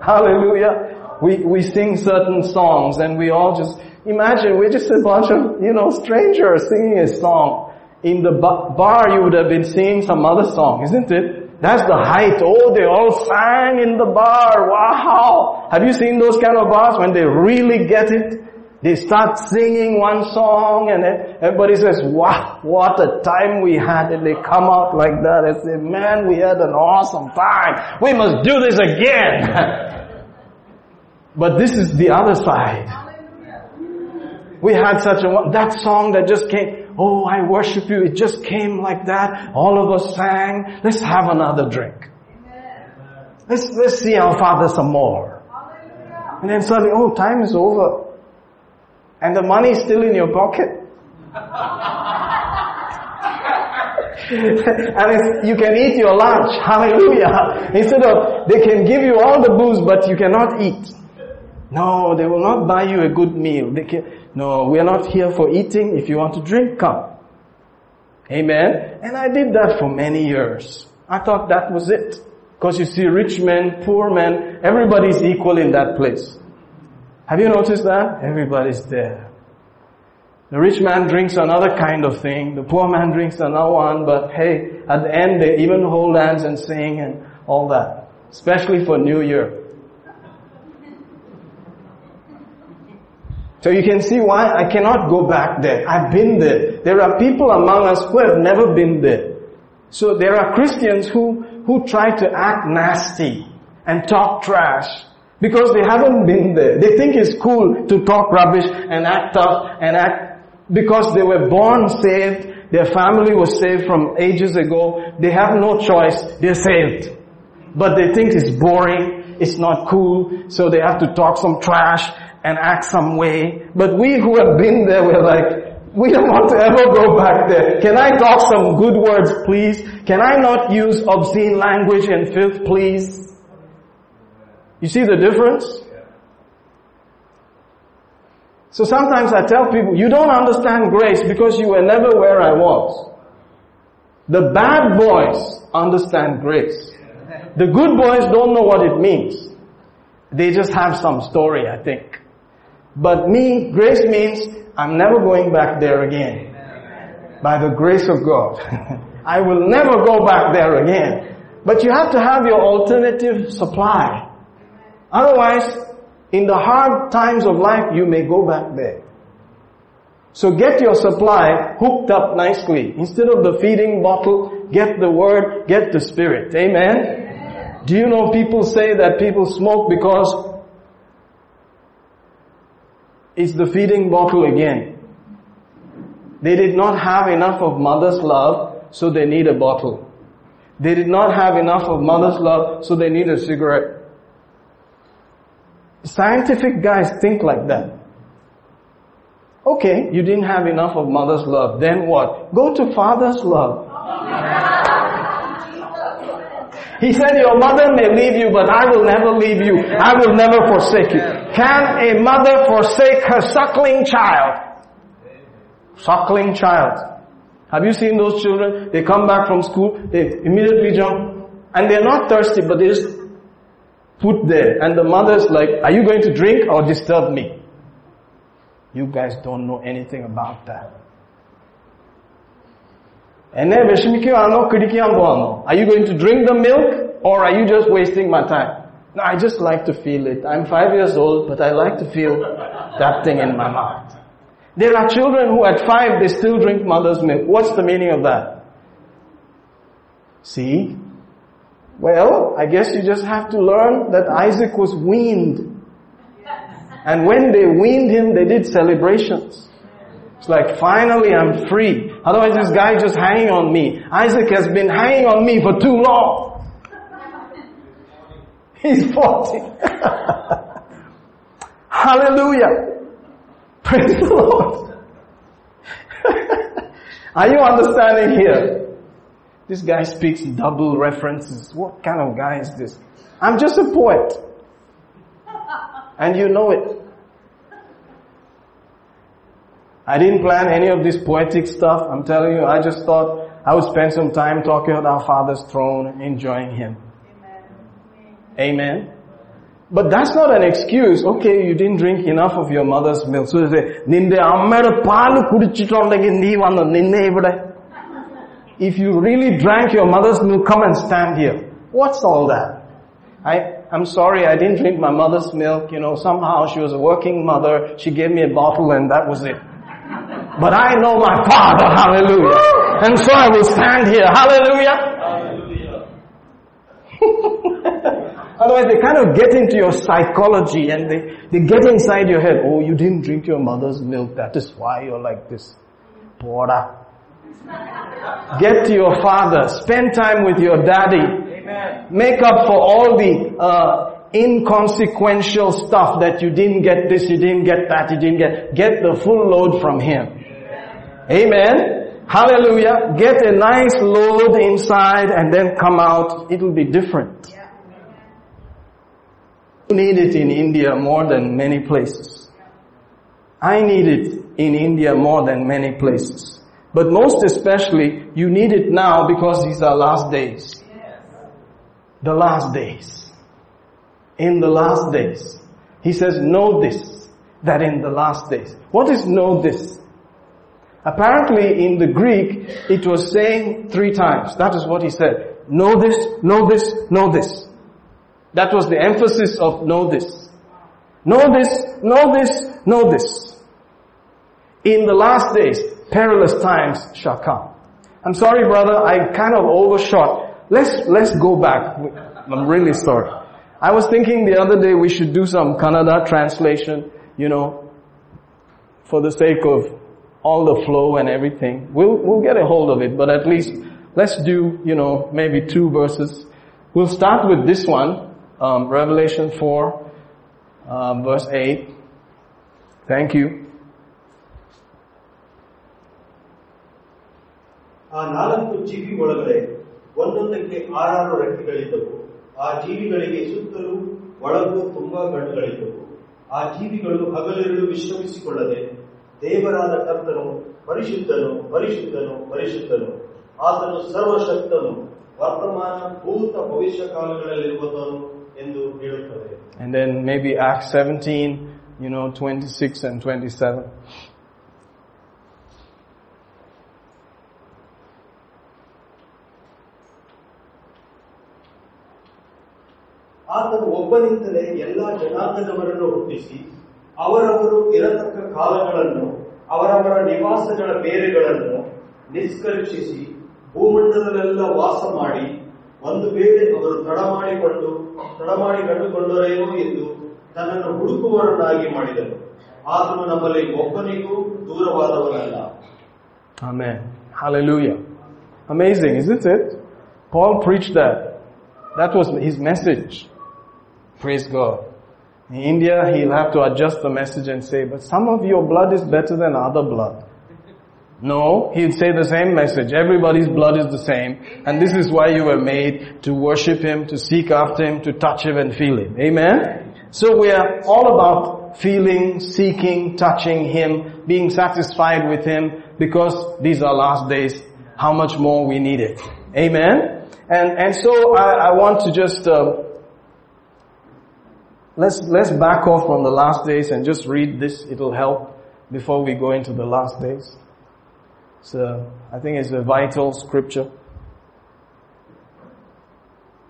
Hallelujah. We sing certain songs and we all just, imagine we're just a bunch of, strangers singing a song. In the bar you would have been singing some other song, isn't it? That's the height. Oh, they all sang in the bar. Wow. Have you seen those kind of bars when they really get it? They start singing one song and everybody says, wow, what a time we had. And they come out like that and say, man, we had an awesome time. We must do this again. But this is the other side. We had such a, that song that just came, oh, I worship You. It just came like that. All of us sang. Let's have another drink. Let's see our Father some more. And then suddenly, oh, time is over. And the money is still in your pocket. And you can eat your lunch. Hallelujah. Instead of, they can give you all the booze, but you cannot eat. No, they will not buy you a good meal. We are not here for eating. If you want to drink, come. Amen. And I did that for many years. I thought that was it. Because you see rich men, poor men, everybody's equal in that place. Have you noticed that? Everybody's there. The rich man drinks another kind of thing. The poor man drinks another one. But hey, at the end they even hold hands and sing and all that, especially for New Year. So you can see why I cannot go back there. I've been there. There are people among us who have never been there. So there are Christians who try to act nasty and talk trash because they haven't been there. They think it's cool to talk rubbish and act tough and act because they were born saved. Their family was saved from ages ago. They have no choice. They're saved. But they think it's boring. It's not cool. So they have to talk some trash and act some way. But we who have been there, we're like, we don't want to ever go back there. Can I talk some good words, please? Can I not use obscene language and filth, please? You see the difference? So sometimes I tell people, you don't understand grace because you were never where I was. The bad boys understand grace. The good boys don't know what it means. They just have some story, I think. But me, grace means I'm never going back there again. By the grace of God. I will never go back there again. But you have to have your alternative supply. Otherwise, in the hard times of life, you may go back there. So get your supply hooked up nicely. Instead of the feeding bottle, get the word, get the spirit. Amen? Amen. Do you know people say that people smoke because it's the feeding bottle again. They did not have enough of mother's love, so they need a bottle. They did not have enough of mother's love, so they need a cigarette. Scientific guys think like that. Okay, you didn't have enough of mother's love. Then what? Go to father's love. He said, your mother may leave you, but I will never leave you. I will never forsake you. Can a mother forsake her suckling child? Suckling child. Have you seen those children? They come back from school, they immediately jump. And they're not thirsty, but they just put there, and the mother's like, are you going to drink or disturb me? You guys don't know anything about that. Are you going to drink the milk or are you just wasting my time? No, I just like to feel it. I'm 5 years old, but I like to feel that thing in my mouth. There are children who at 5, they still drink mother's milk. What's the meaning of that? See? Well, I guess you just have to learn that Isaac was weaned. And when they weaned him, they did celebrations. It's like, finally I'm free. Otherwise this guy just hanging on me. Isaac has been hanging on me for too long. He's 40. Hallelujah. Praise the Lord. Are you understanding here? This guy speaks double references. What kind of guy is this? I'm just a poet. And you know it. I didn't plan any of this poetic stuff. I'm telling you, I just thought I would spend some time talking about our Father's throne, enjoying Him. Amen. Amen. But that's not an excuse. Okay, you didn't drink enough of your mother's milk. So they say, Ninde ammara paalu kudichittondengi nee vanna ninne ivide. If you really drank your mother's milk, come and stand here. What's all that? I'm sorry, I didn't drink my mother's milk. You know, somehow she was a working mother. She gave me a bottle and that was it. But I know my Father, hallelujah. And so I will stand here, hallelujah. Hallelujah. Otherwise they kind of get into your psychology and they get inside your head. Oh, you didn't drink your mother's milk. That is why you're like this. Pora. Get to your father. Spend time with your daddy. Amen. Make up for all the inconsequential stuff that you didn't get this, you didn't get that, you didn't get. Get the full load from him. Amen. Amen. Hallelujah. Get a nice load inside and then come out. It'll be different. Yeah. You need it in India more than many places. I need it in India more than many places. But most especially, you need it now because these are last days. Yes. The last days. In the last days. He says, know this, that in the last days. What is know this? Apparently in the Greek, it was saying 3 times. That is what he said. Know this, know this, know this. That was the emphasis of know this. Know this, know this, know this. In the last days, perilous times shall come. I'm sorry, brother, I kind of overshot. Let's go back. I'm really sorry. I was thinking the other day we should do some Kannada translation, you know, for the sake of all the flow and everything. We'll get a hold of it, but at least let's do, you know, maybe two verses. We'll start with this one, Revelation 4, verse 8. Thank you. ದೇವರಾದ ಕರ್ತನು ಪರಿಶುದ್ಧನು ಪರಿಶುದ್ಧನು ಪರಿಶುದ್ಧನು ಆತನು ಸರ್ವಶಕ್ತನು ವರ್ತಮಾನ ಭೂತ ಭವಿಷ್ಯ ಕಾಲಗಳಲ್ಲಿರುವನು ಎಂದು ಹೇಳುತ್ತದೆ. And then maybe Acts 17, you know, 26 and 27. ಆತನು ಒಬ್ಬನಿಂದಲೇ ಎಲ್ಲಾ ಜನಾಂಗದವರನ್ನು ಹುಟ್ಟಿಸಿ ಅವರವರು ಇರತಕ್ಕ ಕಾಲಗಳನ್ನು ಅವರವರ ನಿವಾಸಗಳ ಬೇರುಗಳನ್ನು ನಿಷ್ಕರ್ಷಿಸಿ ಭೂಮಂಡಲದಲ್ಲೆಲ್ಲ ವಾಸ ಮಾಡಿ ಒಂದು ವೇಳೆ ಅವರು ತಡಮಾಡಿ ಕಂಡುಕೊಂಡರೇನೋ ಎಂದು ತನ್ನನ್ನು ಹುಡುಕುವವರನ್ನಾಗಿ ಮಾಡಿದನು. ಆತನು ನಮ್ಮಲ್ಲಿ ಒಬ್ಬನಿಗೂ ದೂರವಾದವನಲ್ಲ. Amen. Hallelujah. Amazing, isn't it? Paul preached that. That was his message. Praise God. In India, he'll have to adjust the message and say, but some of your blood is better than other blood. No, he'll say the same message. Everybody's blood is the same. And this is why you were made to worship him, to seek after him, to touch him and feel him. Amen? So we are all about feeling, seeking, touching him, being satisfied with him, because these are last days. How much more we need it. Amen? And so I want to just... Let's back off from the last days and just read this. It'll help before we go into the last days. So I think it's a vital scripture.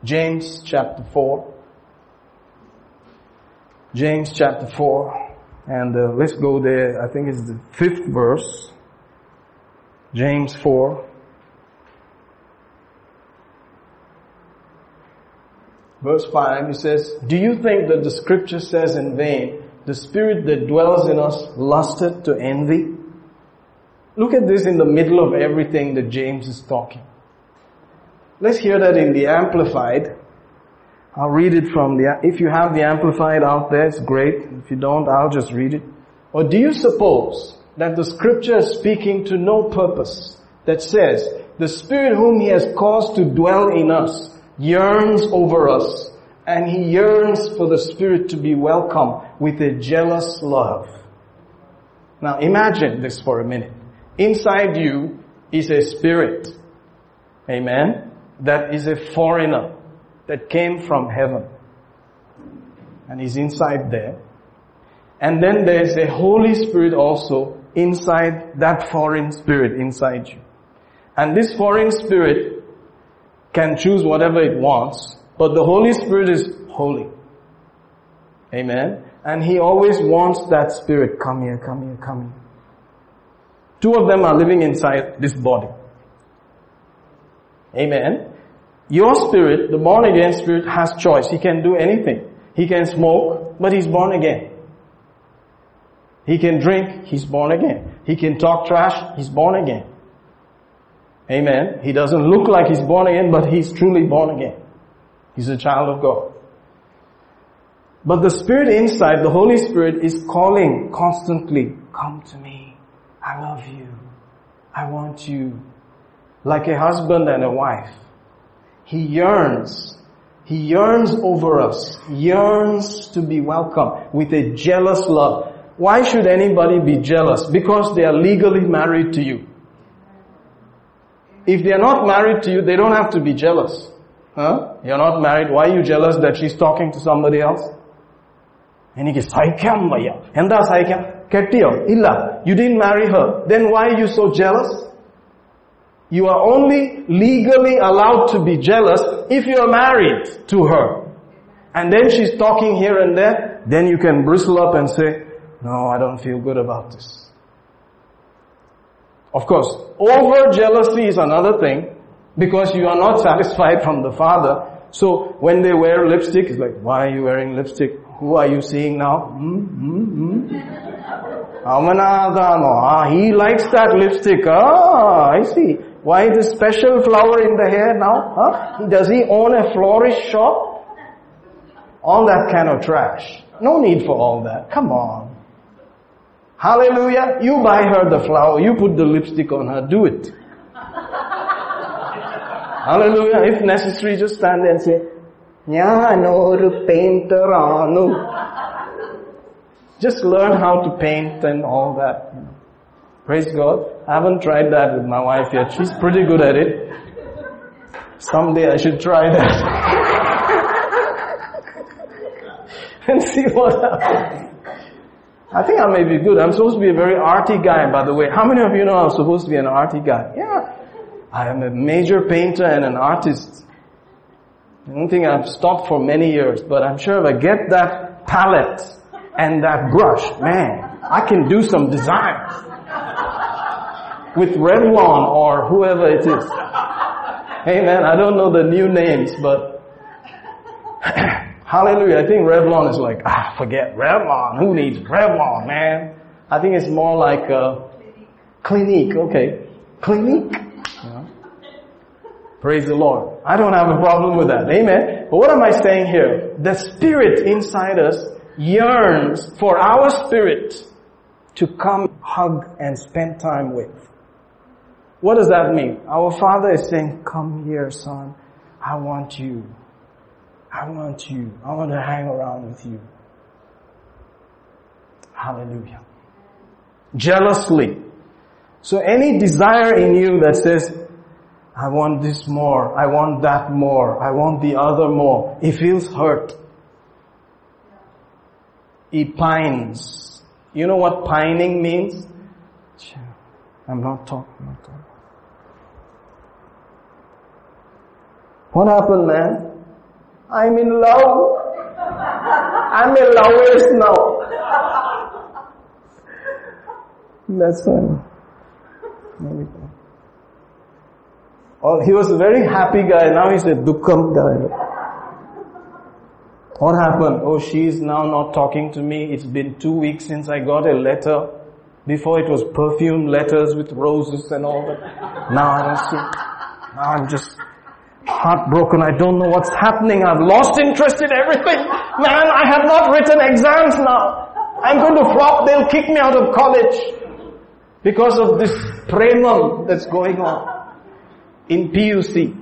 James chapter 4. James chapter 4. And let's go there. I think it's the 5th verse. James 4. Verse 5, he says, do you think that the scripture says in vain, the spirit that dwells in us lusteth to envy? Look at this in the middle of everything that James is talking. Let's hear that in the Amplified. I'll read it from the... If you have the Amplified out there, it's great. If you don't, I'll just read it. Or do you suppose that the scripture is speaking to no purpose, that says, the spirit whom he has caused to dwell in us yearns over us, and he yearns for the Spirit to be welcome with a jealous love. Now imagine this for a minute. Inside you is a spirit, amen, that is a foreigner, that came from heaven, and he's inside there. And then there's a Holy Spirit also inside that foreign spirit inside you. And this foreign spirit can choose whatever it wants, but the Holy Spirit is holy. Amen. And he always wants that spirit, come here, come here, come here. Two of them are living inside this body. Amen. Your spirit, the born again spirit, has choice. He can do anything. He can smoke, but he's born again. He can drink, he's born again. He can talk trash, he's born again. Amen. He doesn't look like he's born again, but he's truly born again. He's a child of God. But the Spirit inside, the Holy Spirit, is calling constantly, come to me. I love you. I want you. Like a husband and a wife. He yearns. He yearns over us. Yearns to be welcomed with a jealous love. Why should anybody be jealous? Because they are legally married to you. If they are not married to you, they don't have to be jealous. Huh? You're not married. Why are you jealous that she's talking to somebody else? And he gets, you didn't marry her. Then why are you so jealous? You are only legally allowed to be jealous if you are married to her. And then she's talking here and there. Then you can bristle up and say, no, I don't feel good about this. Of course, over-jealousy is another thing, because you are not satisfied from the father. So when they wear lipstick, it's like, why are you wearing lipstick? Who are you seeing now? He likes that lipstick. Ah, I see. Why this special flower in the hair now? Huh? Does he own a florist shop? All that kind of trash. No need for all that. Come on. Hallelujah. You buy her the flower. You put the lipstick on her. Do it. Hallelujah. If necessary, just stand there and say, Nyanoru painter Anup. Just learn how to paint and all that. Praise God. I haven't tried that with my wife yet. She's pretty good at it. Someday I should try that. And see what happens. I think I may be good. I'm supposed to be a very arty guy, by the way. How many of you know I'm supposed to be an arty guy? Yeah. I am a major painter and an artist. I don't think I've stopped for many years, but I'm sure if I get that palette and that brush, man, I can do some designs with Revlon or whoever it is. Hey man, I don't know the new names, but hallelujah, I think Revlon is like, forget Revlon, who needs Revlon, man? I think it's more like Clinique, okay. Clinique? Praise the Lord. I don't have a problem with that. Amen. But what am I saying here? The spirit inside us yearns for our spirit to come, hug, and spend time with. What does that mean? Our Father is saying, come here, son. I want you. I want you. I want to hang around with you. Hallelujah. Jealously. So any desire in you that says, I want this more, I want that more, I want the other more. He feels hurt. He pines. You know what pining means? I'm not talking. What happened, man? I'm in love. I'm a loverist now. That's fine. There we go. He was a very happy guy. Now he's a dukkham guy. What happened? Oh, she's now not talking to me. It's been 2 weeks since I got a letter. Before it was perfume letters with roses and all that. Now I don't see. Now I'm just heartbroken. I don't know what's happening. I've lost interest in everything. Man, I have not written exams now. I'm going to flop. They'll kick me out of college because of this premam that's going on. In PUC.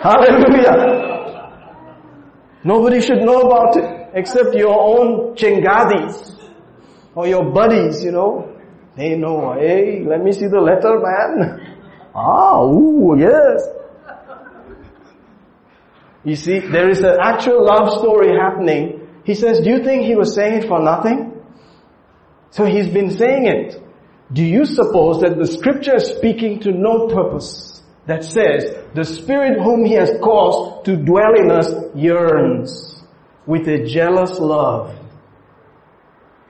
Hallelujah. Nobody should know about it except your own chengadis or your buddies, you know. They know, hey, let me see the letter, man. Yes. You see, there is an actual love story happening. He says, do you think he was saying it for nothing? So he's been saying it. Do you suppose that the scripture is speaking to no purpose that says the spirit whom he has caused to dwell in us yearns with a jealous love?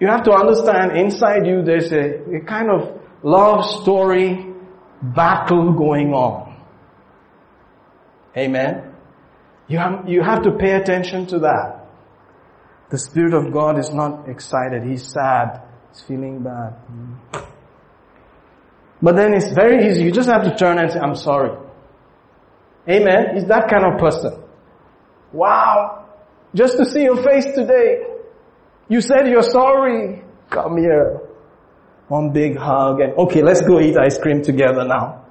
You have to understand, inside you there's a kind of love story battle going on. Amen. You have to pay attention to that. The Spirit of God is not excited. He's sad. He's feeling bad. But then it's very easy. You just have to turn and say, I'm sorry. Amen. He's that kind of person. Wow. Just to see your face today. You said you're sorry. Come here. One big hug. And okay, let's go eat ice cream together now.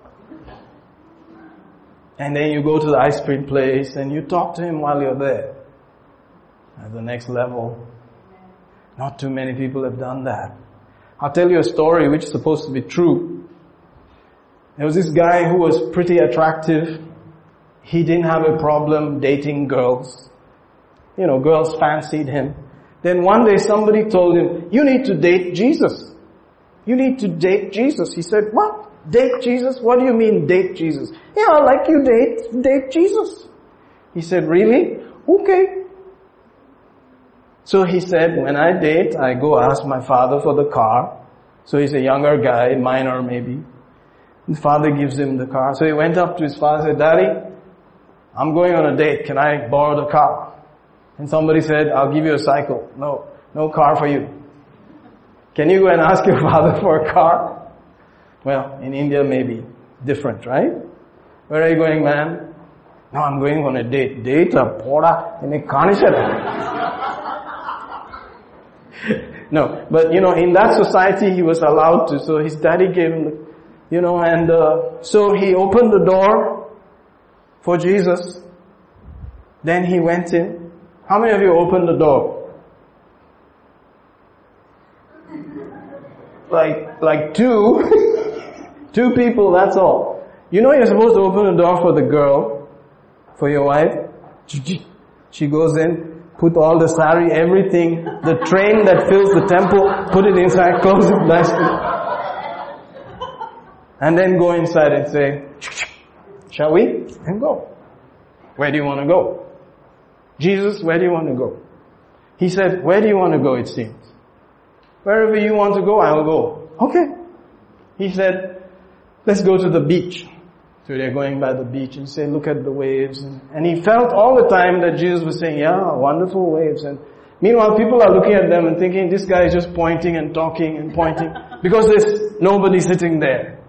And then you go to the ice cream place and you talk to him while you're there. At the next level. Not too many people have done that. I'll tell you a story which is supposed to be true. There was this guy who was pretty attractive. He didn't have a problem dating girls. You know, girls fancied him. Then one day somebody told him, you need to date Jesus. You need to date Jesus. He said, what? Date Jesus? What do you mean date Jesus? Yeah, like you date Jesus. He said, really? Okay. So he said, when I date, I go ask my father for the car. So he's a younger guy, minor maybe. His father gives him the car. So he went up to his father and said, Daddy, I'm going on a date. Can I borrow the car? And somebody said, I'll give you a cycle. No car for you. Can you go and ask your father for a car? Well, in India maybe different, right? Where are you going, man? No, I'm going on a date. Date a pora in a carnishara. No, but in that society he was allowed to. So his daddy gave him the, so he opened the door for Jesus. Then he went in. How many of you opened the door? Like two people, that's all. You're supposed to open the door for the girl, for your wife. She goes in, put all the sari, everything, the train that fills the temple, put it inside, close it nicely. And then go inside and say, shall we? And go. Where do you want to go? Jesus, where do you want to go? He said, where do you want to go, it seems? Wherever you want to go, I'll go. Okay. He said, let's go to the beach. So they're going by the beach and say, look at the waves. And he felt all the time that Jesus was saying, yeah, wonderful waves. And meanwhile, people are looking at them and thinking, this guy is just pointing and talking and pointing because there's nobody sitting there.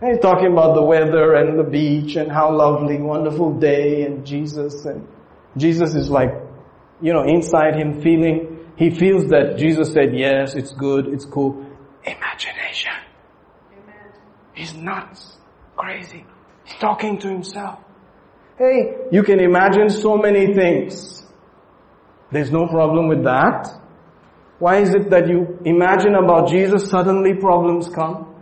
And he's talking about the weather and the beach and how lovely, wonderful day and Jesus. And Jesus is like, inside him feeling, he feels that Jesus said, yes, it's good, it's cool. Imagination. Amen. He's nuts, crazy. He's talking to himself. Hey, you can imagine so many things. There's no problem with that. Why is it that you imagine about Jesus, suddenly problems come?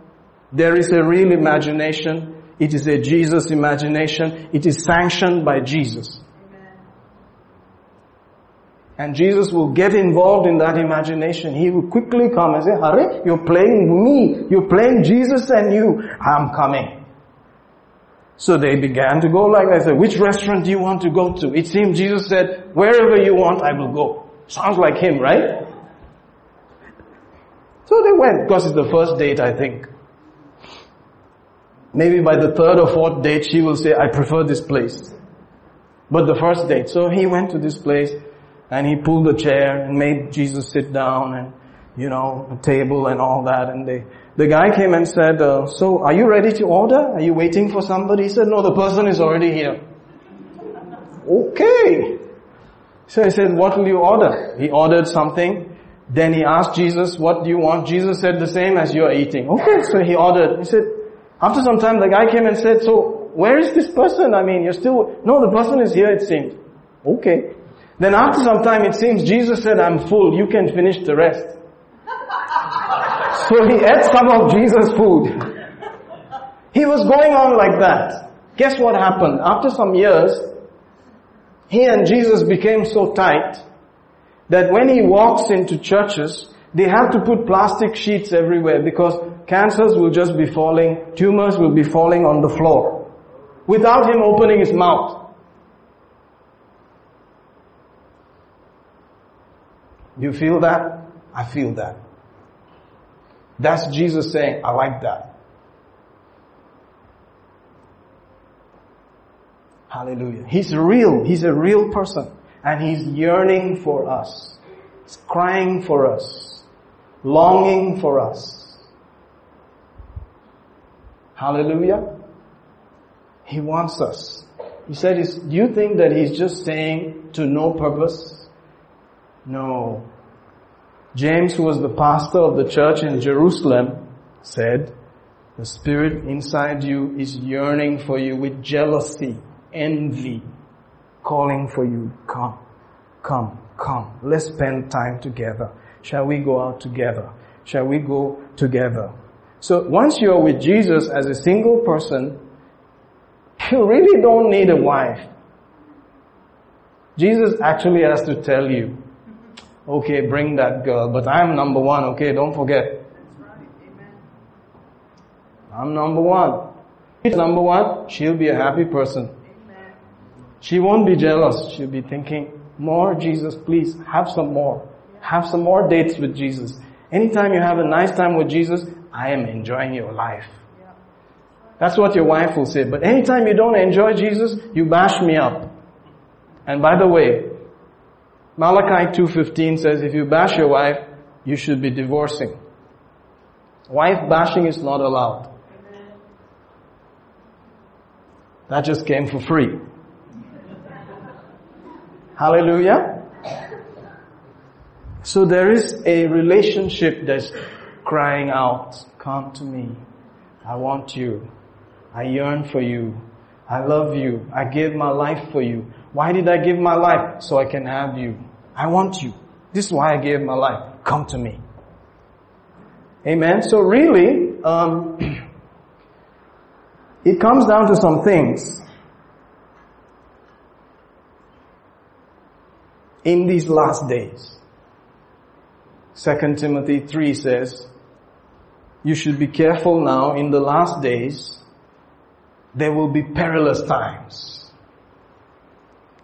There is a real imagination. It is a Jesus imagination. It is sanctioned by Jesus. Amen. And Jesus will get involved in that imagination. He will quickly come and say, Hare, you're playing me. You're playing Jesus and you. I'm coming. So they began to go like that. I said, which restaurant do you want to go to? It seemed Jesus said, wherever you want, I will go. Sounds like him, right? So they went because it's the first date, I think. Maybe by the third or fourth date, she will say, I prefer this place. But the first date. So he went to this place and he pulled a chair and made Jesus sit down and, a table and all that. And the guy came and said, so are you ready to order? Are you waiting for somebody? He said, no, the person is already here. Okay. So he said, what will you order? He ordered something. Then he asked Jesus, what do you want? Jesus said, the same as you are eating. Okay. So he ordered. He said, after some time, the guy came and said, so, where is this person? No, the person is here, it seems. Okay. Then after some time, it seems Jesus said, I'm full, you can finish the rest. So he ate some of Jesus' food. He was going on like that. Guess what happened? After some years, he and Jesus became so tight that when he walks into churches, they have to put plastic sheets everywhere because cancers will just be falling, tumors will be falling on the floor without him opening his mouth. You feel that? I feel that. That's Jesus saying, I like that. Hallelujah. He's real. He's a real person. And he's yearning for us. He's crying for us. Longing for us. Hallelujah. He wants us. He said, do you think that he's just saying to no purpose? No. James, who was the pastor of the church in Jerusalem, said, the spirit inside you is yearning for you with jealousy, envy, calling for you. Come, come, come. Let's spend time together. Shall we go out together? Shall we go together? So once you're with Jesus as a single person, you really don't need a wife. Jesus actually has to tell you, okay, bring that girl, but I'm number one, okay, don't forget. That's right. Amen. I'm number one. If number one, she'll be a happy person. Amen. She won't be jealous. She'll be thinking, more Jesus, please, have some more. Yeah. Have some more dates with Jesus. Anytime you have a nice time with Jesus, I am enjoying your life. Yeah. That's what your wife will say. But anytime you don't enjoy Jesus, you bash me up. And by the way, Malachi 2:15 says, if you bash your wife, you should be divorcing. Wife bashing is not allowed. Amen. That just came for free. Hallelujah. So there is a relationship that's crying out, come to me. I want you. I yearn for you. I love you. I gave my life for you. Why did I give my life? So I can have you. I want you. This is why I gave my life. Come to me. Amen. So really, it comes down to some things in these last days. 2 Timothy 3 says, you should be careful now, in the last days, there will be perilous times.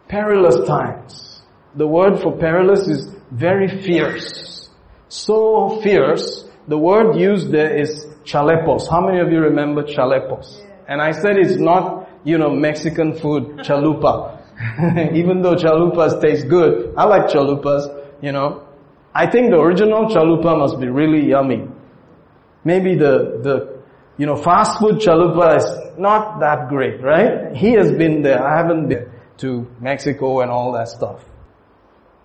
Perilous times. The word for perilous is very fierce. So fierce. The word used there is chalepos. How many of you remember chalepos? And I said it's not, Mexican food, chalupa. Even though chalupas taste good. I like chalupas, I think the original chalupa must be really yummy. Maybe the fast food chalupa is not that great, right? He has been there. I haven't been to Mexico and all that stuff.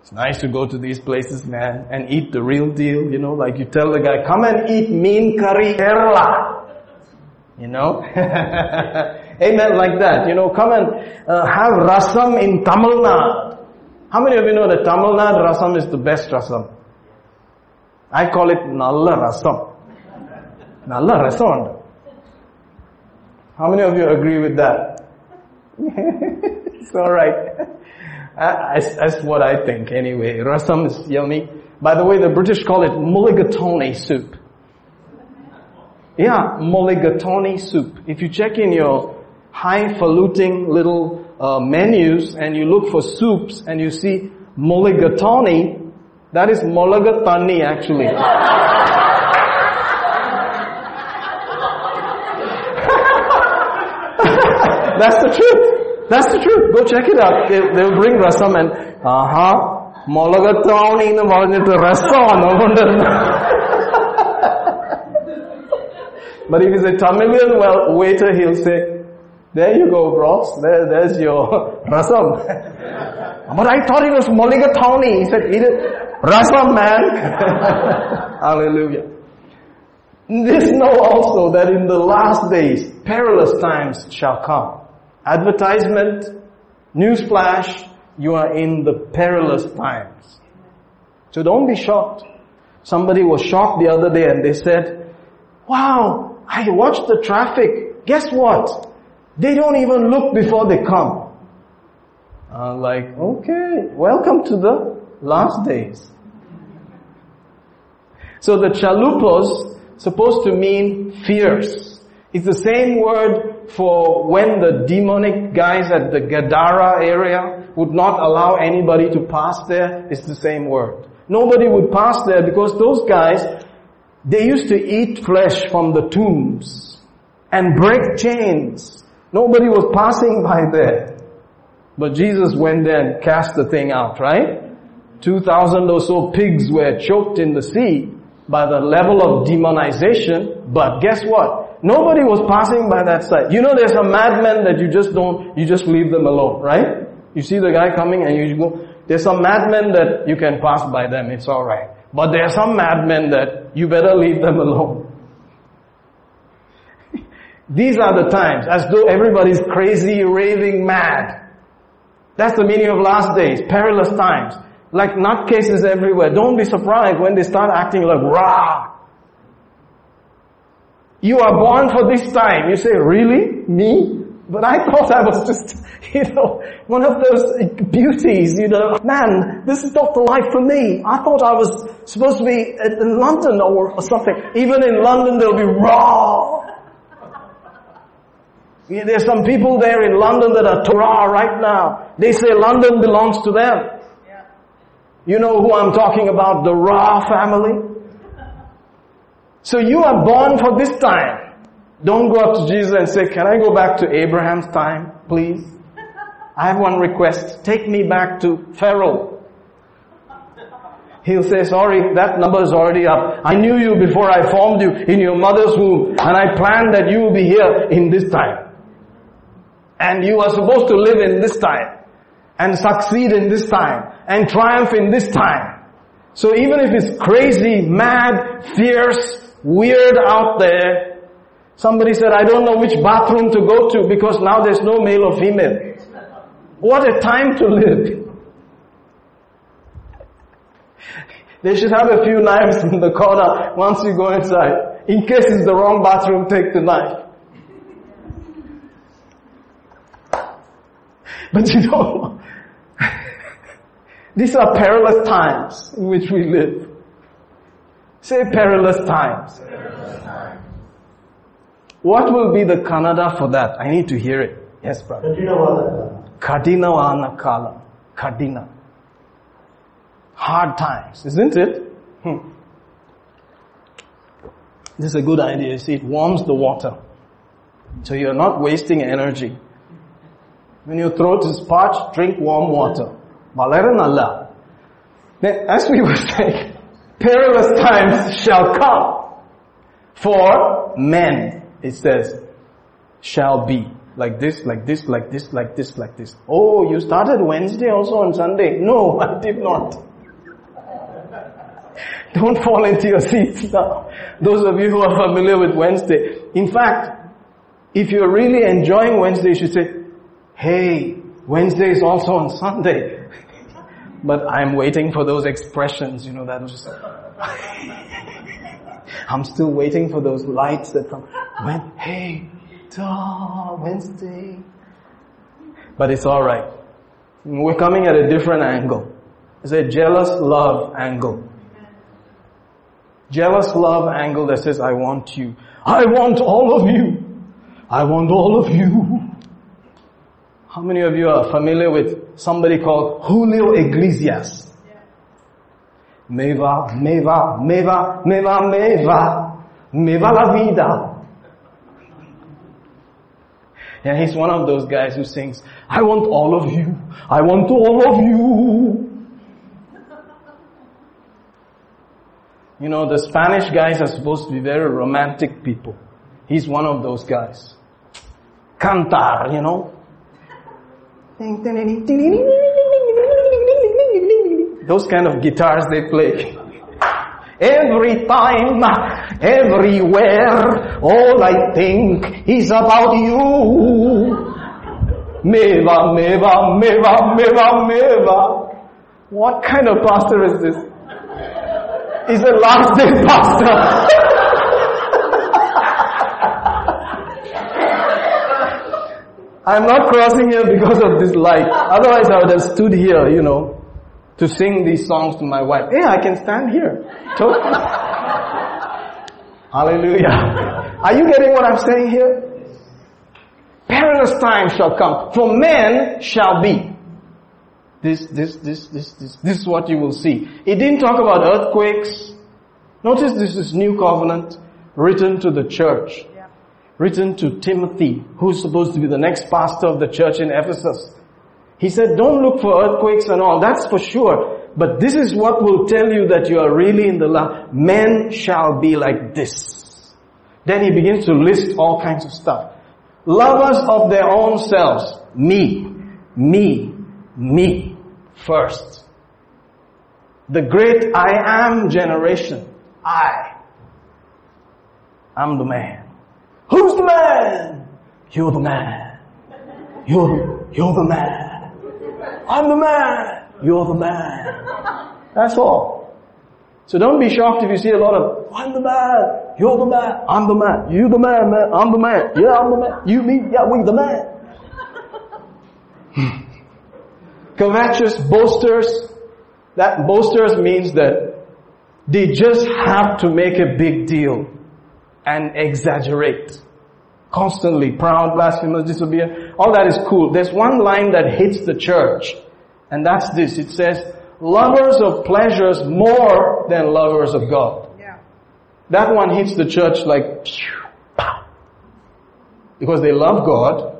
It's nice to go to these places, man, and eat the real deal, like you tell the guy, come and eat mean curry Kerala. Amen, like that. Come and have rasam in Tamil Nadu. How many of you know that Tamil Nadu rasam is the best rasam? I call it nalla rasam. Nalla rasam. How many of you agree with that? It's alright. That's what I think anyway. Rasam is yummy. By the way, the British call it mulligatawny soup. Yeah, mulligatawny soup. If you check in your highfalutin little menus and you look for soups and you see mulligatawny, that is mulligatani actually. That's the truth. That's the truth. Go check it out. They'll bring rasam and molagathawani in the rasam. But if it's a Tamilian waiter, he'll say, there you go, bros. There's your rasam. But I thought it was molagathawani. He said, eat it. Rasam, man. Hallelujah. This know also that in the last days, perilous times shall come. Advertisement, newsflash, you are in the perilous times. So don't be shocked. Somebody was shocked the other day and they said, wow, I watched the traffic. Guess what? They don't even look before they come. I'm like, okay, welcome to the last days. So the chalupos supposed to mean fierce. It's the same word for when the demonic guys at the Gadara area would not allow anybody to pass there. It's the same word. Nobody would pass there because those guys, they used to eat flesh from the tombs and break chains. Nobody was passing by there. But Jesus went there and cast the thing out, right? 2,000 or so pigs were choked in the sea by the level of demonization. But guess what? Nobody was passing by that side. There's a madman that you just leave them alone, right? You see the guy coming and you go, there's some madmen that you can pass by them, it's alright. But there are some madmen that you better leave them alone. These are the times, as though everybody's crazy, raving, mad. That's the meaning of last days, perilous times. Like nutcases everywhere. Don't be surprised when they start acting like, rah! You are born for this time. You say, really? Me? But I thought I was just, one of those beauties, Man, this is not the life for me. I thought I was supposed to be in London or something. Even in London, they'll be raw. There's some people there in London that are Torah right now. They say London belongs to them. Yeah. You know who I'm talking about, the Ra family. So you are born for this time. Don't go up to Jesus and say, can I go back to Abraham's time, please? I have one request. Take me back to Pharaoh. He'll say, sorry, that number is already up. I knew you before I formed you in your mother's womb, and I planned that you will be here in this time. And you are supposed to live in this time, and succeed in this time, and triumph in this time. So even if it's crazy, mad, fierce, weird out there, somebody said, I don't know which bathroom to go to because now there's no male or female. What a time to live. They should have a few knives in the corner once you go inside. In case it's the wrong bathroom, take the knife. But you know, these are perilous times in which we live. Say perilous times. Perilous times. What will be the Kannada for that? I need to hear it. Yes, brother. Kadinavana Kala. Kadina. Hard times, isn't it? This is a good idea. You see, it warms the water. So you're not wasting energy. When your throat is parched, drink warm water. Balaran Allah. As we were saying, perilous times shall come for men. It says, shall be. Like this, like this, like this, like this, like this. Oh, you started Wednesday also on Sunday. No, I did not. Don't fall into your seats now. Those of you who are familiar with Wednesday. In fact, if you're really enjoying Wednesday, you should say, hey, Wednesday is also on Sunday. But I'm waiting for those expressions, that was I'm still waiting for those lights that come. Wednesday. But it's alright. We're coming at a different angle. It's a jealous love angle. Jealous love angle that says, I want you. I want all of you. I want all of you. How many of you are familiar with somebody called Julio Iglesias? Meva, meva, meva, meva, meva, meva la vida. And he's one of those guys who sings, I want all of you, I want all of you. The Spanish guys are supposed to be very romantic people. He's one of those guys. Cantar, Those kind of guitars they play. Every time, everywhere, all I think is about you. Meva, meva, meva, meva, meva. What kind of pastor is this? He's a last day pastor. I'm not crossing here because of this light. Otherwise I would have stood here, to sing these songs to my wife. Yeah, I can stand here. Totally. Hallelujah. Are you getting what I'm saying here? Perilous times shall come, for men shall be. This is what you will see. It didn't talk about earthquakes. Notice this is new covenant written to the church. Yeah. Written to Timothy, who's supposed to be the next pastor of the church in Ephesus. He said, don't look for earthquakes and all, that's for sure. But this is what will tell you that you are really in the last. Men shall be like this. Then he begins to list all kinds of stuff. Lovers of their own selves. Me, me, me first. The great I am generation. I'm the man. Who's the man? You're the man. You're the man. I'm the man. You're the man. That's all. So don't be shocked if you see a lot of, I'm the man. You're the man. I'm the man. You the man, man. I'm the man. Yeah, I'm the man. You, me, yeah, we the man. Covetous boasters. That boasters means that they just have to make a big deal and exaggerate. Constantly proud, blasphemous, disobedient. All that is cool. There's one line that hits the church. And that's this. It says, lovers of pleasures more than lovers of God. Yeah. That one hits the church like, because they love God.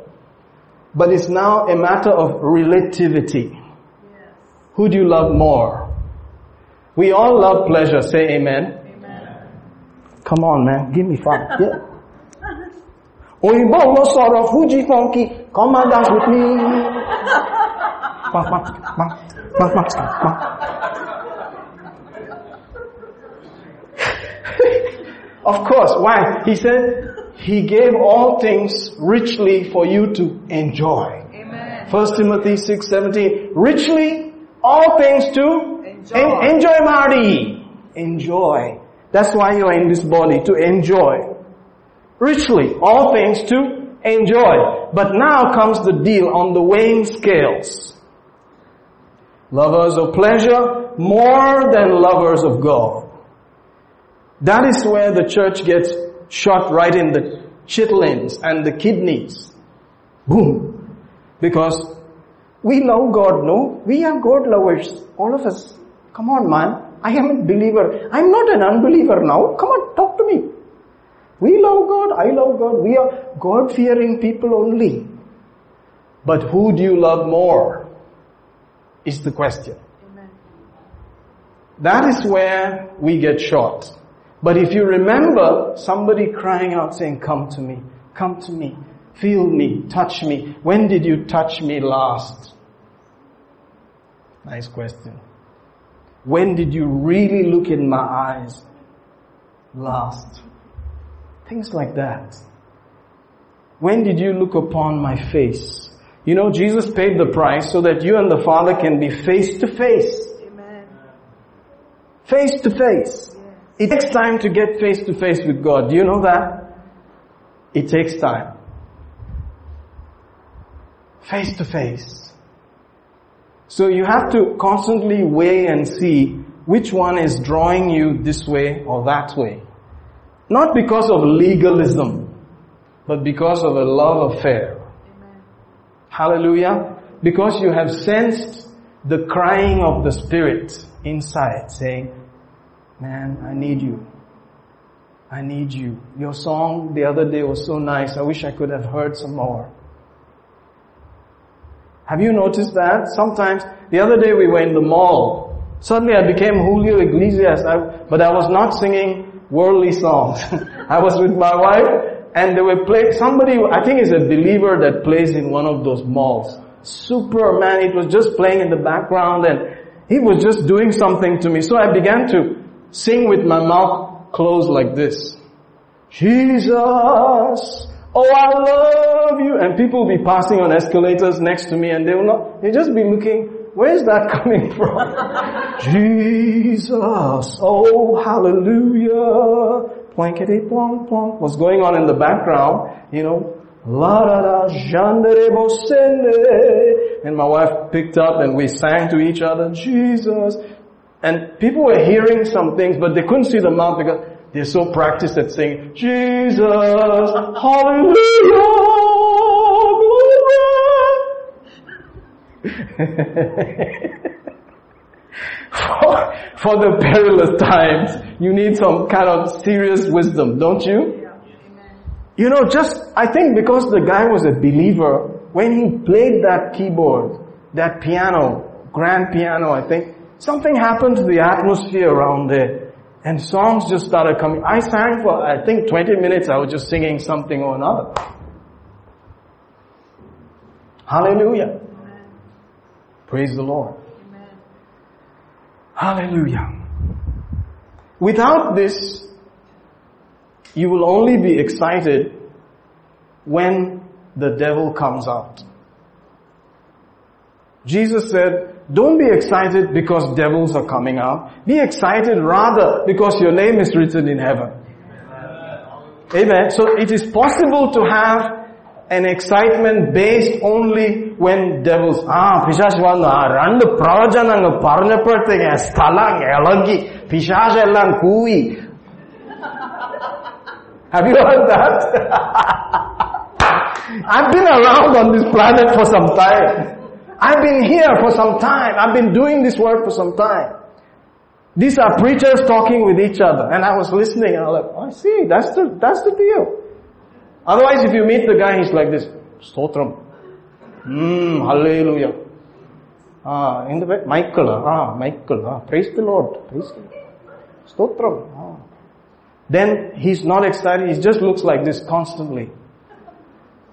But it's now a matter of relativity. Yes. Who do you love more? We all love pleasure. Say amen. Amen. Come on, man. Give me five. Yeah. Oyibo no sorrow, Fuji funky. Come and dance with me. Of course. Why? He said, He gave all things richly for you to enjoy. Amen. 1 Timothy 6:17. Richly, all things to enjoy. Enjoy, Marty. Enjoy. That's why you are in this body, to enjoy. Richly, all things to enjoy. But now comes the deal on the weighing scales. Lovers of pleasure more than lovers of God. That is where the church gets shot right in the chitlins and the kidneys. Boom. Because we love God, no? We are God lovers. All of us. Come on, man. I am a believer. I'm not an unbeliever now. Come on, talk to me. We love God. I love God. We are God-fearing people only. But who do you love more? Is the question. Amen. That is where we get shot. But if you remember somebody crying out saying, come to me, feel me, touch me. When did you touch me last? Nice question. When did you really look in my eyes last? Things like that. When did you look upon my face? You know, Jesus paid the price so that you and the Father can be face to face. Amen. Face to face. It takes time to get face to face with God. Do you know that? It takes time. Face to face. So you have to constantly weigh and see which one is drawing you this way or that way. Not because of legalism, but because of a love affair. Amen. Hallelujah. Because you have sensed the crying of the Spirit inside saying, man, I need you. I need you. Your song the other day was so nice. I wish I could have heard some more. Have you noticed that? Sometimes, the other day we were in the mall. Suddenly I became Julio Iglesias, but I was not singing worldly songs. I was with my wife and they were playing. Somebody, I think is a believer that plays in one of those malls. Superman, it was just playing in the background and he was just doing something to me. So I began to sing with my mouth closed like this. Jesus, oh I love you. And people will be passing on escalators next to me and they'll just be looking, where's that coming from? Jesus, oh hallelujah. Plankety plonk plonk. What's going on in the background, you know. La da da, jandarebo sende. And my wife picked up and we sang to each other, Jesus. And people were hearing some things, but they couldn't see the mouth because they're so practiced at singing, Jesus, hallelujah. For the perilous times, you need some kind of serious wisdom, don't you? Yeah. You know, I think because the guy was a believer, when he played that keyboard, that piano, grand piano, I think, something happened to the atmosphere around there and songs just started coming. I sang for, I think, 20 minutes. I was just singing something or another. Hallelujah. Amen. Praise the Lord. Amen. Hallelujah. Without this, you will only be excited when the devil comes out. Jesus said, don't be excited because devils are coming out. Be excited rather because your name is written in heaven. Amen. Amen. So it is possible to have an excitement based only when devils, Pishash vandu, randu pravajana parnapattige, sthalang, elagi, Pishash ellang kui. Have you heard that? I've been around on this planet for some time. I've been here for some time. I've been doing this work for some time. These are preachers talking with each other. And I was listening and I was like, I see, that's the deal. Otherwise, if you meet the guy, he's like this, Stotram. Hallelujah. In the way, Michael, praise the Lord, praise the Lord. Stotram. Then he's not excited, he just looks like this constantly.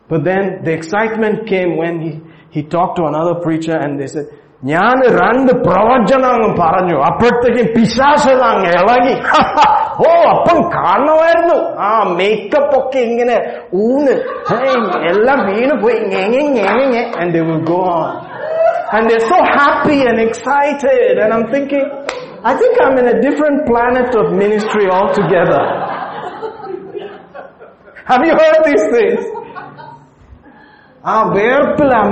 But then the excitement came when he talked to another preacher and they said, Nyan Rand Pravajanang Paranju, Apataki Pishasalang Elagi, Apam Karnavarnu, makeup poking in a oon, and they will go on. And they're so happy and excited, and I'm thinking, I think I'm in a different planet of ministry altogether. Have you heard these things? Come on.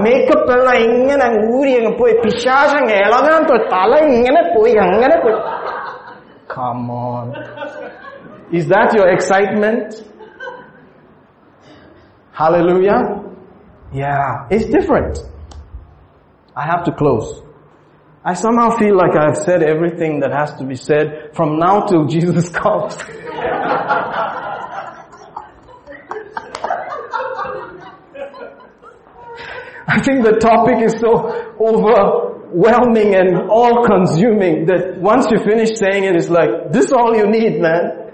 Is that your excitement? Hallelujah. Yeah, it's different. I have to close. I somehow feel like I've said everything that has to be said from now till Jesus comes. I think the topic is so overwhelming and all-consuming that once you finish saying it, it's like, this is all you need, man.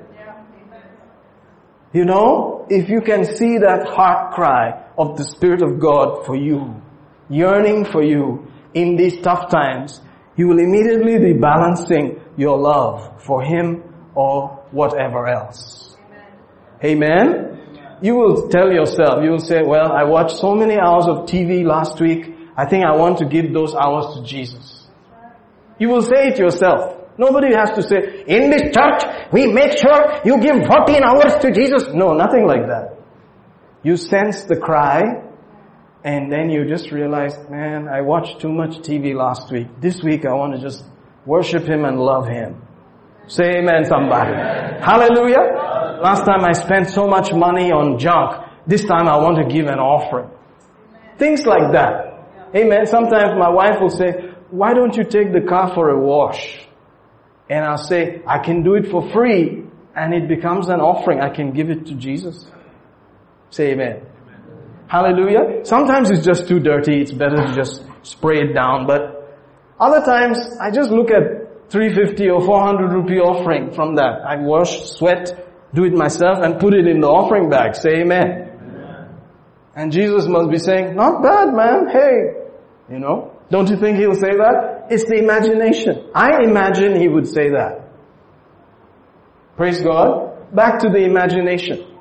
You know, if you can see that heart cry of the Spirit of God for you, yearning for you, in these tough times, you will immediately be balancing your love for Him or whatever else. Amen? You will tell yourself, you will say, well, I watched so many hours of TV last week, I think I want to give those hours to Jesus. You will say it yourself. Nobody has to say, in this church, we make sure you give 14 hours to Jesus. No, nothing like that. You sense the cry, and then you just realize, man, I watched too much TV last week. This week I want to just worship Him and love Him. Say amen, somebody. Amen. Hallelujah. Amen. Last time I spent so much money on junk. This time I want to give an offering. Amen. Things like that. Yeah. Amen. Sometimes my wife will say, why don't you take the car for a wash? And I'll say, I can do it for free. And it becomes an offering. I can give it to Jesus. Say amen. Hallelujah. Sometimes it's just too dirty. It's better to just spray it down. But other times, I just look at 350 or 400 rupee offering from that. I wash, sweat, do it myself and put it in the offering bag. Say amen. Amen. And Jesus must be saying, not bad, man. Hey, you know, don't you think He'll say that? It's the imagination. I imagine He would say that. Praise God. Back to the imagination.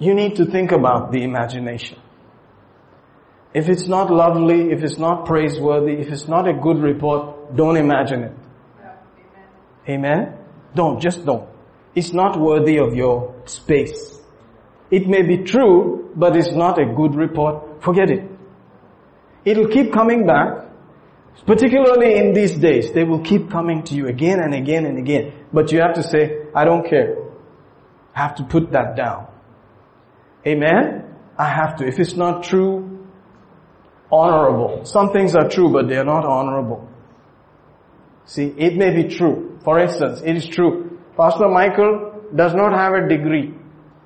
You need to think about the imagination. If it's not lovely, if it's not praiseworthy, if it's not a good report, don't imagine it. Amen? Don't, just don't. It's not worthy of your space. It may be true, but it's not a good report. Forget it. It'll keep coming back. Particularly in these days, they will keep coming to you again and again and again. But you have to say, I don't care. I have to put that down. Amen? I have to. If it's not true, honorable. Some things are true, but they are not honorable. See, it may be true. For instance, it is true. Pastor Michael does not have a degree.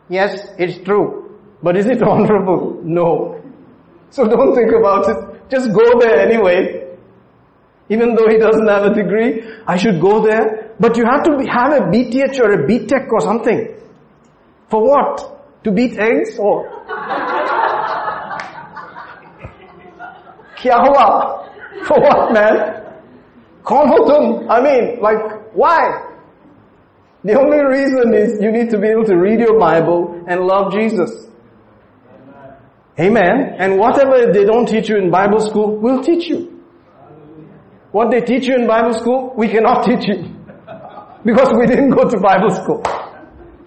Yes, it's true. But is it honorable? No. So don't think about it. Just go there anyway. Even though he doesn't have a degree, I should go there. But you have to have a BTH or a BTech or something. For what? To beat eggs or? Kya hua? For what, man? Kaun ho tum? I mean, like, why? The only reason is you need to be able to read your Bible and love Jesus. Amen. And whatever they don't teach you in Bible school, we'll teach you. What they teach you in Bible school, we cannot teach you. Because we didn't go to Bible school.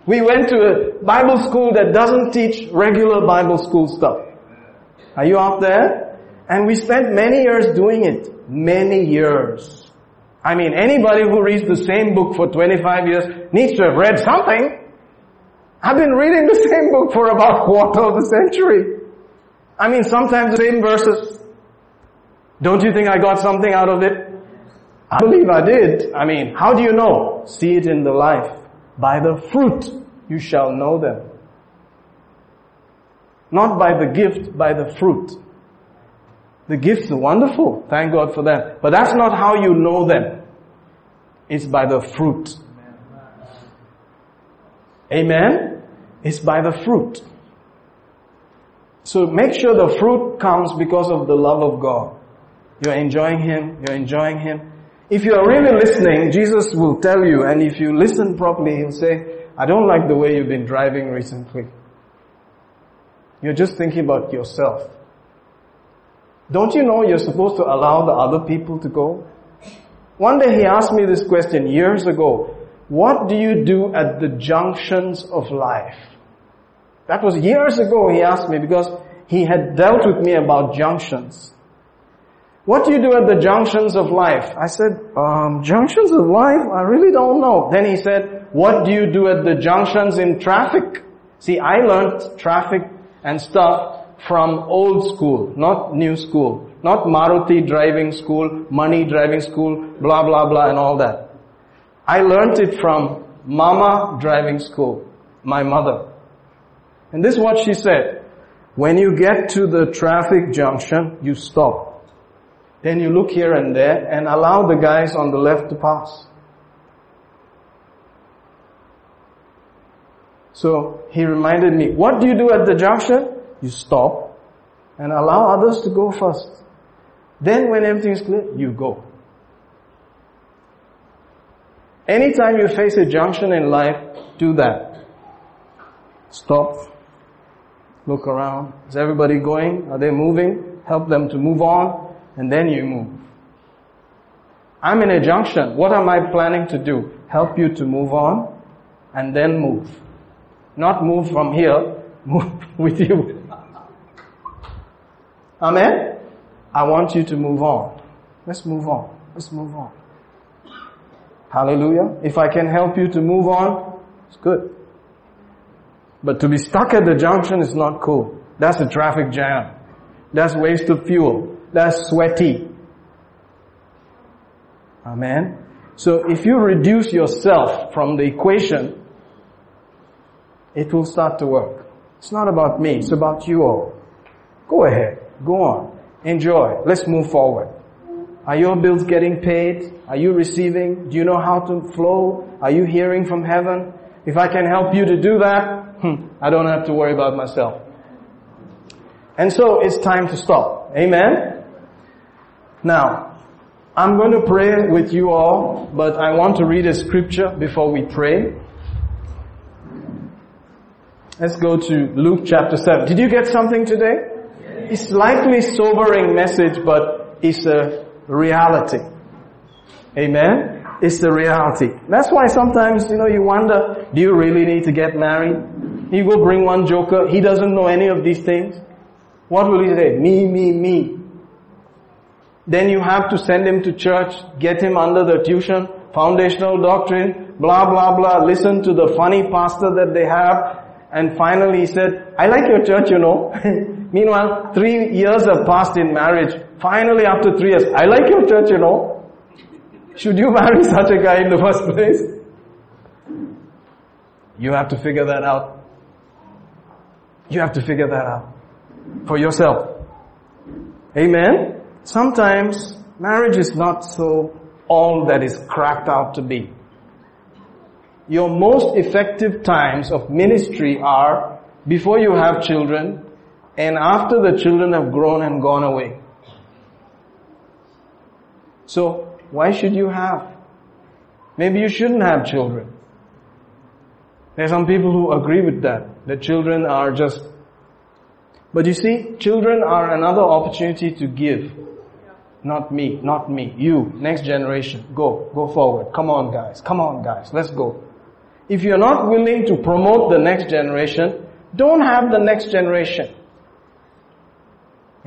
We went to a Bible school that doesn't teach regular Bible school stuff. Are you out there? And we spent many years doing it. Many years. I mean, anybody who reads the same book for 25 years needs to have read something. I've been reading the same book for about a quarter of a century. I mean, sometimes the same verses. Don't you think I got something out of it? I believe I did. I mean, how do you know? See it in the life. By the fruit you shall know them. Not by the gift, by the fruit. The gifts are wonderful. Thank God for that. But that's not how you know them. It's by the fruit. Amen? It's by the fruit. So make sure the fruit comes because of the love of God. You're enjoying Him. You're enjoying Him. If you're really listening, Jesus will tell you. And if you listen properly, He'll say, I don't like the way you've been driving recently. You're just thinking about yourself. Don't you know you're supposed to allow the other people to go? One day he asked me this question years ago. What do you do at the junctions of life? That was years ago he asked me, because he had dealt with me about junctions. What do you do at the junctions of life? I said, junctions of life? I really don't know. Then he said, what do you do at the junctions in traffic? See, I learned traffic and stuff from old school, not new school. Not Maruti driving school, money driving school, blah, blah, blah and all that. I learnt it from Mama driving school, my mother. And this is what she said. When you get to the traffic junction, you stop. Then you look here and there and allow the guys on the left to pass. So he reminded me, what do you do at the junction? You stop and allow others to go first. Then when everything is clear, you go. Anytime you face a junction in life, do that. Stop. Look around. Is everybody going? Are they moving? Help them to move on. And then you move. I'm in a junction. What am I planning to do? Help you to move on and then move. Not move from here. Move with you. Amen? I want you to move on. Let's move on. Let's move on. Hallelujah. If I can help you to move on, it's good. But to be stuck at the junction is not cool. That's a traffic jam. That's waste of fuel. That's sweaty. Amen. So if you reduce yourself from the equation, it will start to work. It's not about me. It's about you all. Go ahead. Go on. Enjoy. Let's move forward. Are your bills getting paid? Are you receiving? Do you know how to flow? Are you hearing from heaven? If I can help you to do that, I don't have to worry about myself. And so it's time to stop. Amen? Now, I'm going to pray with you all, but I want to read a scripture before we pray. Let's go to Luke chapter 7. Did you get something today? It's slightly sobering message, but it's a reality. Amen? It's the reality. That's why sometimes, you wonder, do you really need to get married? You go bring one joker, he doesn't know any of these things. What will he say? Me, me, me. Then you have to send him to church, get him under the tuition, foundational doctrine, blah, blah, blah. Listen to the funny pastor that they have. And finally he said, I like your church, Meanwhile, 3 years have passed in marriage. Finally, after 3 years, I like your church, Should you marry such a guy in the first place? You have to figure that out. You have to figure that out for yourself. Amen? Sometimes marriage is not so all that is cracked out to be. Your most effective times of ministry are before you have children and after the children have grown and gone away. So, why should you have? Maybe you shouldn't have children. There are some people who agree with that. The children are just... But you see, children are another opportunity to give. Not me. You, next generation. Go forward. Come on, guys. Let's go. If you're not willing to promote the next generation, don't have the next generation.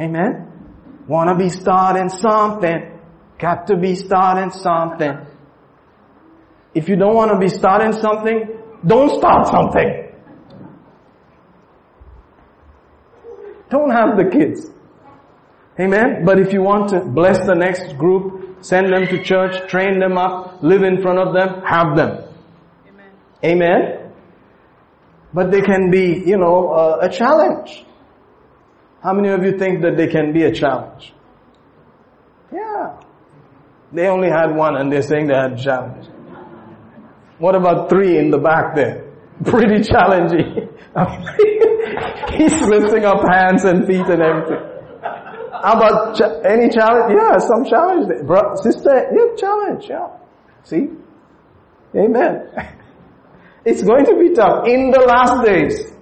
Amen? Wanna be starting something. Got to be starting something. If you don't want to be starting something, don't start something. Don't have the kids. Amen? But if you want to bless the next group, send them to church, train them up, live in front of them, have them. Amen? Amen? But they can be, you know, a challenge. How many of you think that they can be a challenge? Yeah. They only had one and they're saying they had a challenge. What about three in the back there? Pretty challenging. He's lifting up hands and feet and everything. How about any challenge? Yeah, some challenge there. Bro, sister, yeah, challenge. Yeah. See? Amen. It's going to be tough in the last days.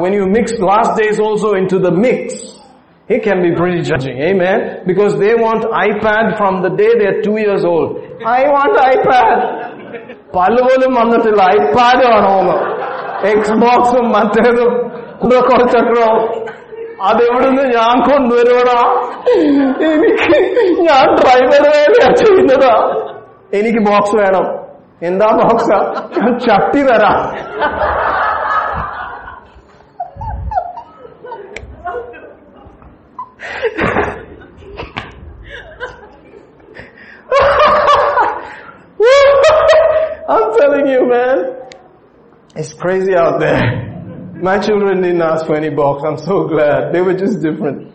When you mix last days also into the mix, it can be pretty judging. Amen. Because they want iPad from the day they're 2 years old. I want iPad. I'm telling you, man, it's crazy out there. My children didn't ask for any box. I'm so glad. They were just different.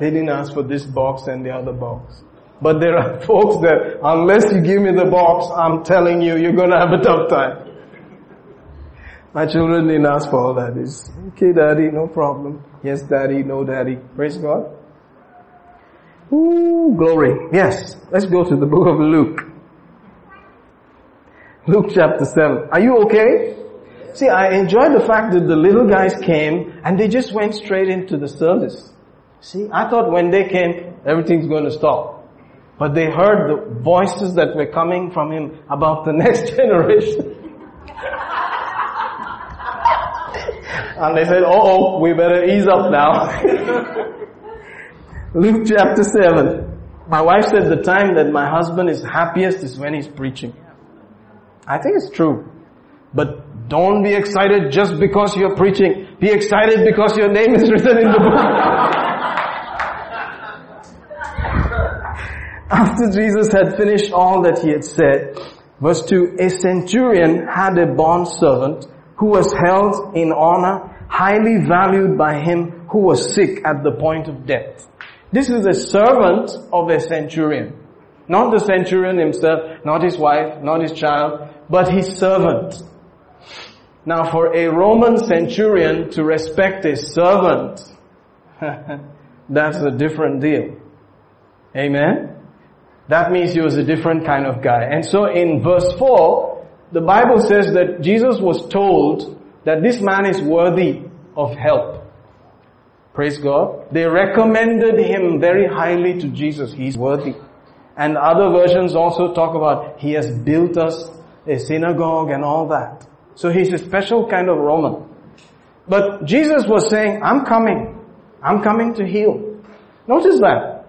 They didn't ask for this box and the other box. But there are folks that, unless you give me the box, I'm telling you, you're going to have a tough time. My children didn't ask for all that. It's, okay, daddy, no problem. Yes, daddy, no, daddy. Praise God. Ooh, glory. Yes, let's go to the book of Luke. Luke chapter 7. Are you okay? See, I enjoy the fact that the little guys came and they just went straight into the service. See, I thought when they came, everything's going to stop. But they heard the voices that were coming from him about the next generation. And they said, oh, we better ease up now. Luke chapter 7. My wife said the time that my husband is happiest is when he's preaching. I think it's true. But don't be excited just because you're preaching. Be excited because your name is written in the book. After Jesus had finished all that he had said, verse 2, a centurion had a bond servant who was held in honor, highly valued by him who was sick at the point of death. This is a servant of a centurion. Not the centurion himself, not his wife, not his child, but his servant. Now for a Roman centurion to respect a servant, that's a different deal. Amen? That means he was a different kind of guy. And so in verse 4, the Bible says that Jesus was told that this man is worthy of help. Praise God. They recommended him very highly to Jesus. He's worthy. And other versions also talk about he has built us a synagogue and all that. So he's a special kind of Roman. But Jesus was saying, I'm coming. I'm coming to heal. Notice that.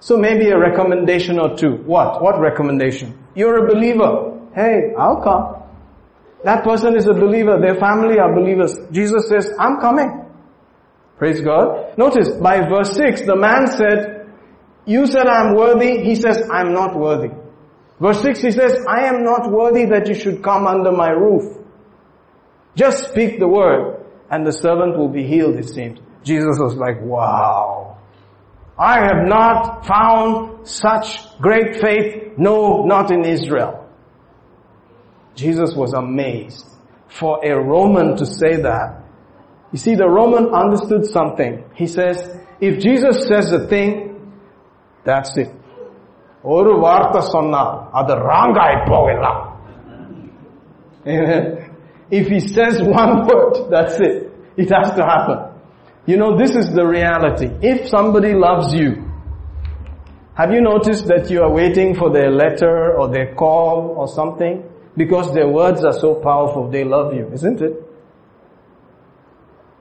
So maybe a recommendation or two. What? What recommendation? You're a believer. Hey, I'll come. That person is a believer. Their family are believers. Jesus says, I'm coming. Praise God. Notice, by verse 6, the man said, you said I am worthy. He says, I am not worthy. Verse 6, he says, I am not worthy that you should come under my roof. Just speak the word and the servant will be healed, it seemed. Jesus was like, wow. I have not found such great faith. No, not in Israel. Jesus was amazed for a Roman to say that. You see, the Roman understood something. He says, if Jesus says a thing, that's it. Oru vartha sonna, adu rangai povella. Amen. If he says one word, that's it. It has to happen. You know, this is the reality. If somebody loves you, have you noticed that you are waiting for their letter or their call or something? Because their words are so powerful, they love you, isn't it?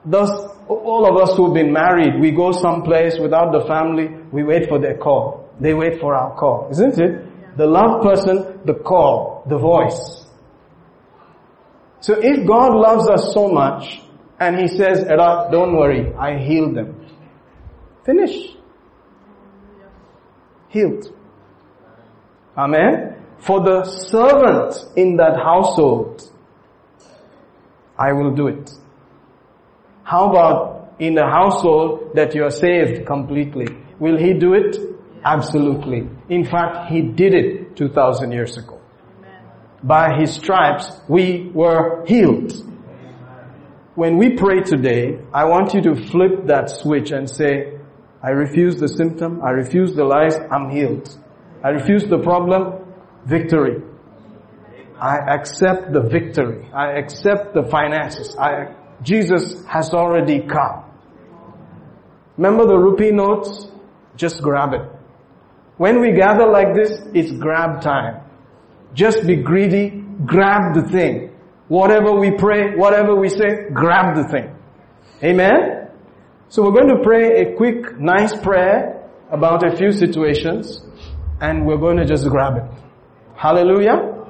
Thus, all of us who've been married, we go someplace without the family, we wait for their call. They wait for our call, isn't it? Yeah. The loved person, the call, the voice. So if God loves us so much, and He says, Era, don't worry, I healed them. Finish. Healed. Amen. For the servant in that household, I will do it. How about in the household that you are saved completely? Will He do it? Absolutely. In fact, He did it 2,000 years ago. Amen. By His stripes, we were healed. When we pray today, I want you to flip that switch and say, I refuse the symptom, I refuse the lies, I'm healed. I refuse the problem, victory. I accept the victory. I accept the finances. Jesus has already come. Remember the rupee notes? Just grab it. When we gather like this, it's grab time. Just be greedy, grab the thing. Whatever we pray, whatever we say, grab the thing. Amen? So we're going to pray a quick, nice prayer about a few situations, and we're going to just grab it. Hallelujah?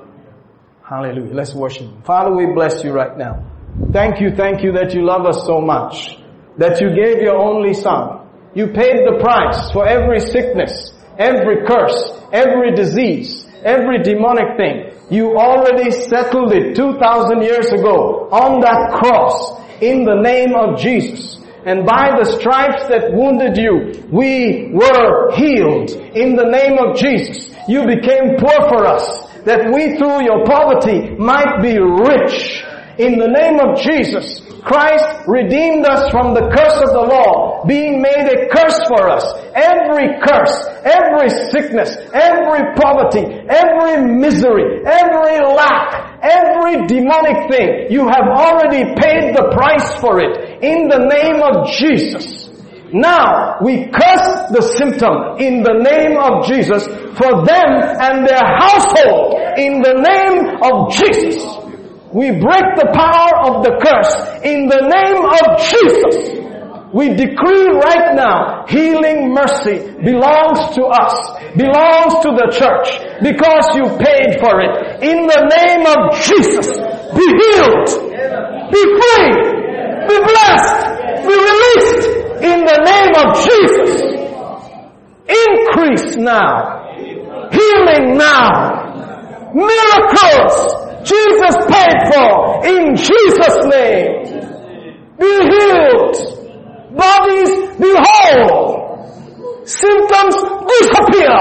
Hallelujah. Let's worship. Father, we bless You right now. Thank you that You love us so much, that You gave Your only Son. You paid the price for every sickness, every curse, every disease, every demonic thing. You already settled it 2,000 years ago on that cross in the name of Jesus. And by the stripes that wounded You, we were healed in the name of Jesus. You became poor for us, that we through Your poverty might be rich. In the name of Jesus, Christ redeemed us from the curse of the law, being made a curse for us. Every curse, every sickness, every poverty, every misery, every lack, every demonic thing, You have already paid the price for it in the name of Jesus. Now, we curse the symptom in the name of Jesus for them and their household in the name of Jesus. We break the power of the curse in the name of Jesus. We decree right now, healing mercy belongs to us, belongs to the church, because You paid for it. In the name of Jesus, be healed, be free, be blessed, be released in the name of Jesus. Increase now, healing now, miracles Jesus paid for, in Jesus' name. Be healed. Bodies be whole. Symptoms disappear.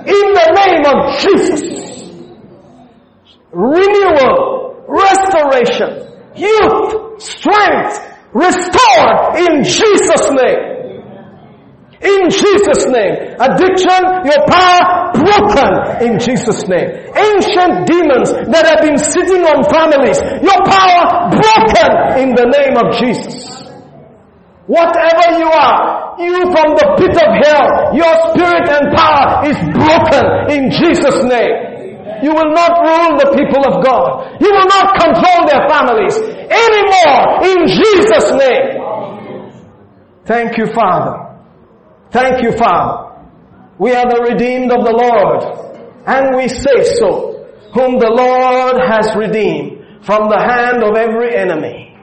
In the name of Jesus. Renewal, restoration, youth, strength, restored in Jesus' name. In Jesus' name. Addiction, your power broken in Jesus' name. Ancient demons that have been sitting on families, your power broken in the name of Jesus. Whatever you are, you from the pit of hell, your spirit and power is broken in Jesus' name. You will not rule the people of God. You will not control their families anymore in Jesus' name. Thank You, Father. Thank You, Father. We are the redeemed of the Lord, and we say so, whom the Lord has redeemed from the hand of every enemy.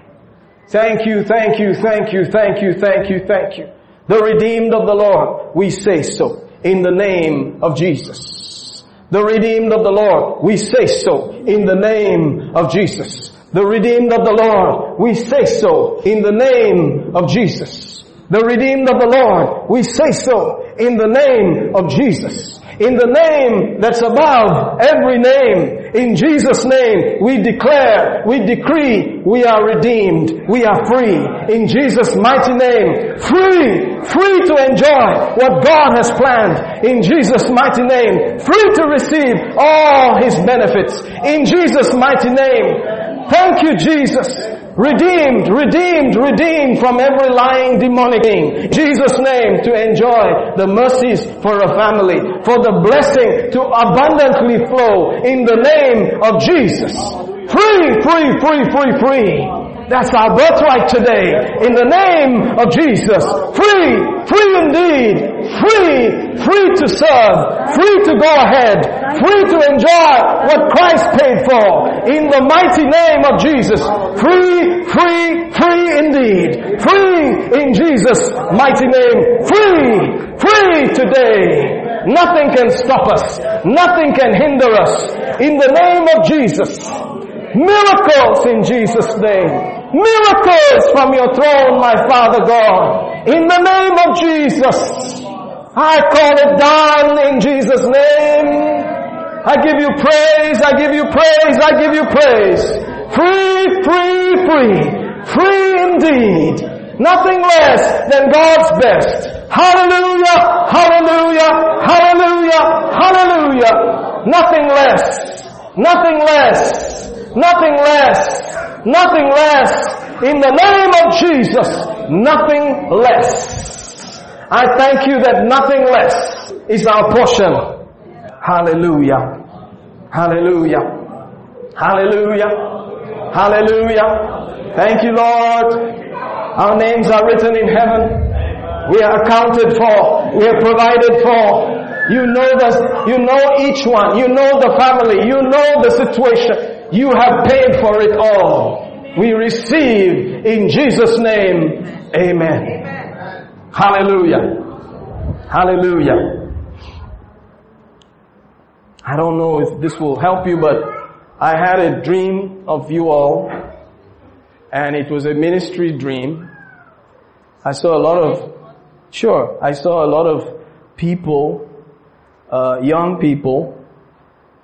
Thank You, thank You, thank You, thank You, thank You, thank You. The redeemed of the Lord, we say so, in the name of Jesus. The redeemed of the Lord, we say so, in the name of Jesus. The redeemed of the Lord, we say so, in the name of Jesus. The redeemed of the Lord, we say so in the name of Jesus. In the name that's above every name, in Jesus' name, we declare, we decree, we are redeemed, we are free. In Jesus' mighty name, free, free to enjoy what God has planned. In Jesus' mighty name, free to receive all His benefits. In Jesus' mighty name, thank You, Jesus. Redeemed from every lying demonic thing. Jesus' name, to enjoy the mercies for a family, for the blessing to abundantly flow in the name of Jesus. Free. That's our birthright today. In the name of Jesus. Free indeed. Free to serve. Free to go ahead. Free to enjoy what Christ paid for. In the mighty name of Jesus. Free indeed. Free in Jesus' mighty name. Free today. Nothing can stop us. Nothing can hinder us. In the name of Jesus. Miracles in Jesus' name. Miracles from your throne, my Father God. In the name of Jesus. I call it down in Jesus' name. I give you praise. Free indeed. Nothing less than God's best. Hallelujah. Nothing less. In the name of Jesus, nothing less. I thank you that nothing less is our portion. Hallelujah. Thank you, Lord. Our names are written in heaven. We are accounted for. We are provided for. You know each one. You know the family. You know the situation. You have paid for it all. We receive in Jesus' name. Amen. Hallelujah. I don't know if this will help you, but I had a dream of you all. And it was a ministry dream. I saw a lot of people, young people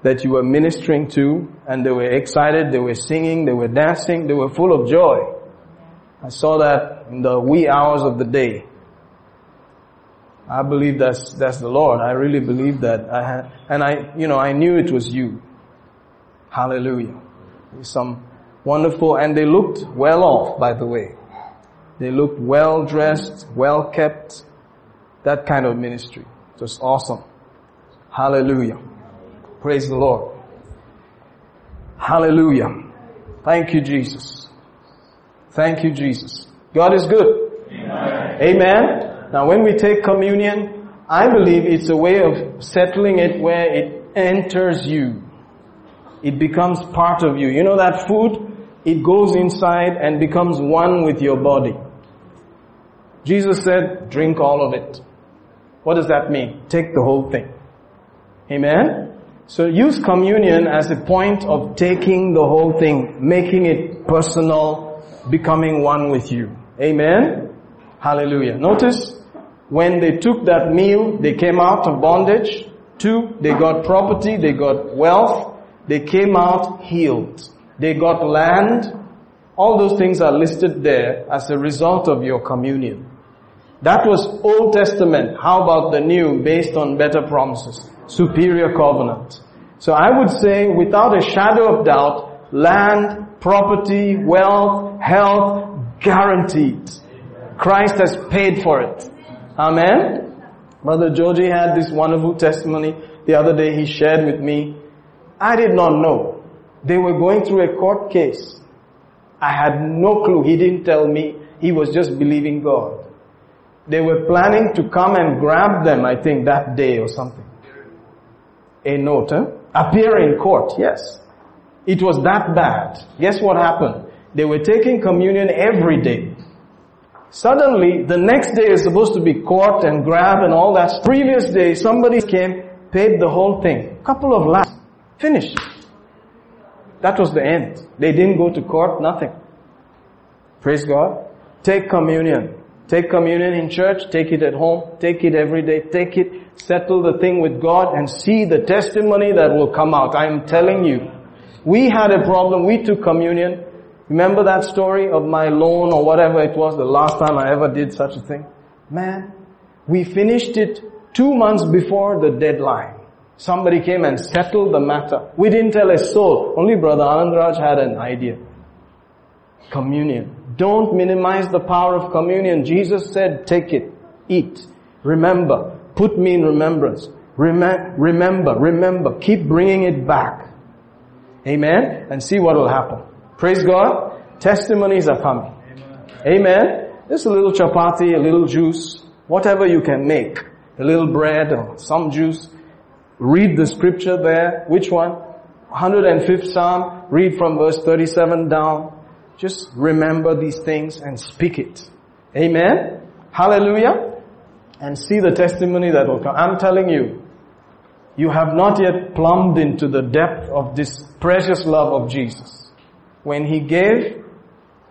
that you were ministering to, and they were excited, they were singing, they were dancing, they were full of joy. I saw that in the wee hours of the day. I believe that's the Lord. I really believe that. I knew it was you. Hallelujah. Some wonderful, and they looked well off, by the way. They looked well dressed, well kept. That kind of ministry. Just awesome. Hallelujah. Praise the Lord. Hallelujah. Thank you, Jesus. God is good. Amen. Now when we take communion, I believe it's a way of settling it where it enters you. It becomes part of you. You know that food? It goes inside and becomes one with your body. Jesus said, drink all of it. What does that mean? Take the whole thing. Amen? So use communion as a point of taking the whole thing, making it personal, becoming one with you. Amen? Hallelujah. Notice, when they took that meal, they came out of bondage. 2, they got property, they got wealth, they came out healed. They got land. All those things are listed there as a result of your communion. That was Old Testament. How about the New, based on better promises? Superior covenant. So I would say, without a shadow of doubt, land, property, wealth, health, guaranteed. Christ has paid for it. Amen? Brother Georgie had this wonderful testimony the other day he shared with me. I did not know. They were going through a court case. I had no clue. He didn't tell me. He was just believing God. They were planning to come and grab them, I think, that day or something. A note, huh? Appear in court, yes. It was that bad. Guess what happened? They were taking communion every day. Suddenly, the next day is supposed to be court and grab and all that. Previous day, somebody came, paid the whole thing. Couple of laps. Finished. That was the end. They didn't go to court, nothing. Praise God. Take communion. Take communion in church, take it at home, take it every day, take it, settle the thing with God and see the testimony that will come out. I am telling you. We had a problem, we took communion. Remember that story of my loan or whatever it was, the last time I ever did such a thing? Man, we finished it 2 months before the deadline. Somebody came and settled the matter. We didn't tell a soul. Only Brother Anandraj had an idea. communion. Don't minimize the power of communion. Jesus said, take it, eat, remember, put me in remembrance. Remember, keep bringing it back. Amen. And see what will happen. Praise God. Testimonies are coming. Amen. Just a little chapati, a little juice, whatever you can make. A little bread or some juice. Read the scripture there. Which one? 105th Psalm. Read from verse 37 down. Just remember these things and speak it. Amen. Hallelujah. And see the testimony that will come. I'm telling you, you have not yet plumbed into the depth of this precious love of Jesus. When He gave,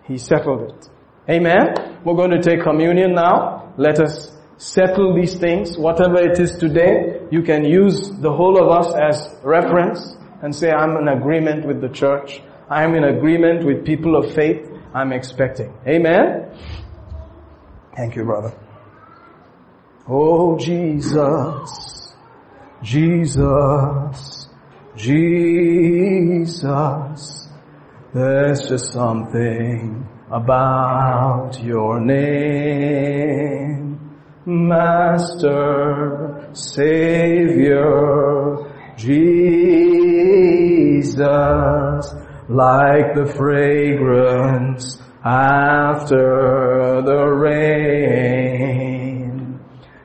He settled it. Amen. We're going to take communion now. Let us settle these things. Whatever it is today, you can use the whole of us as reference and say, I'm in agreement with the church. I'm in agreement with people of faith. I'm expecting. Amen. Thank you, brother. Oh, Jesus, Jesus, Jesus. There's just something about your name. Master, Savior, Jesus. Like the fragrance after the rain.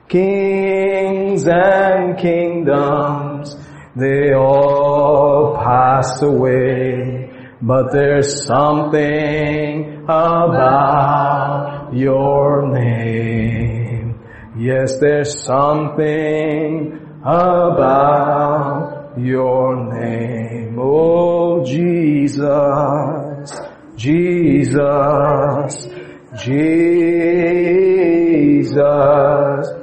Kings and kingdoms, they all pass away. But there's something about your name. Yes, there's something about your name. Oh, Jesus, Jesus, Jesus.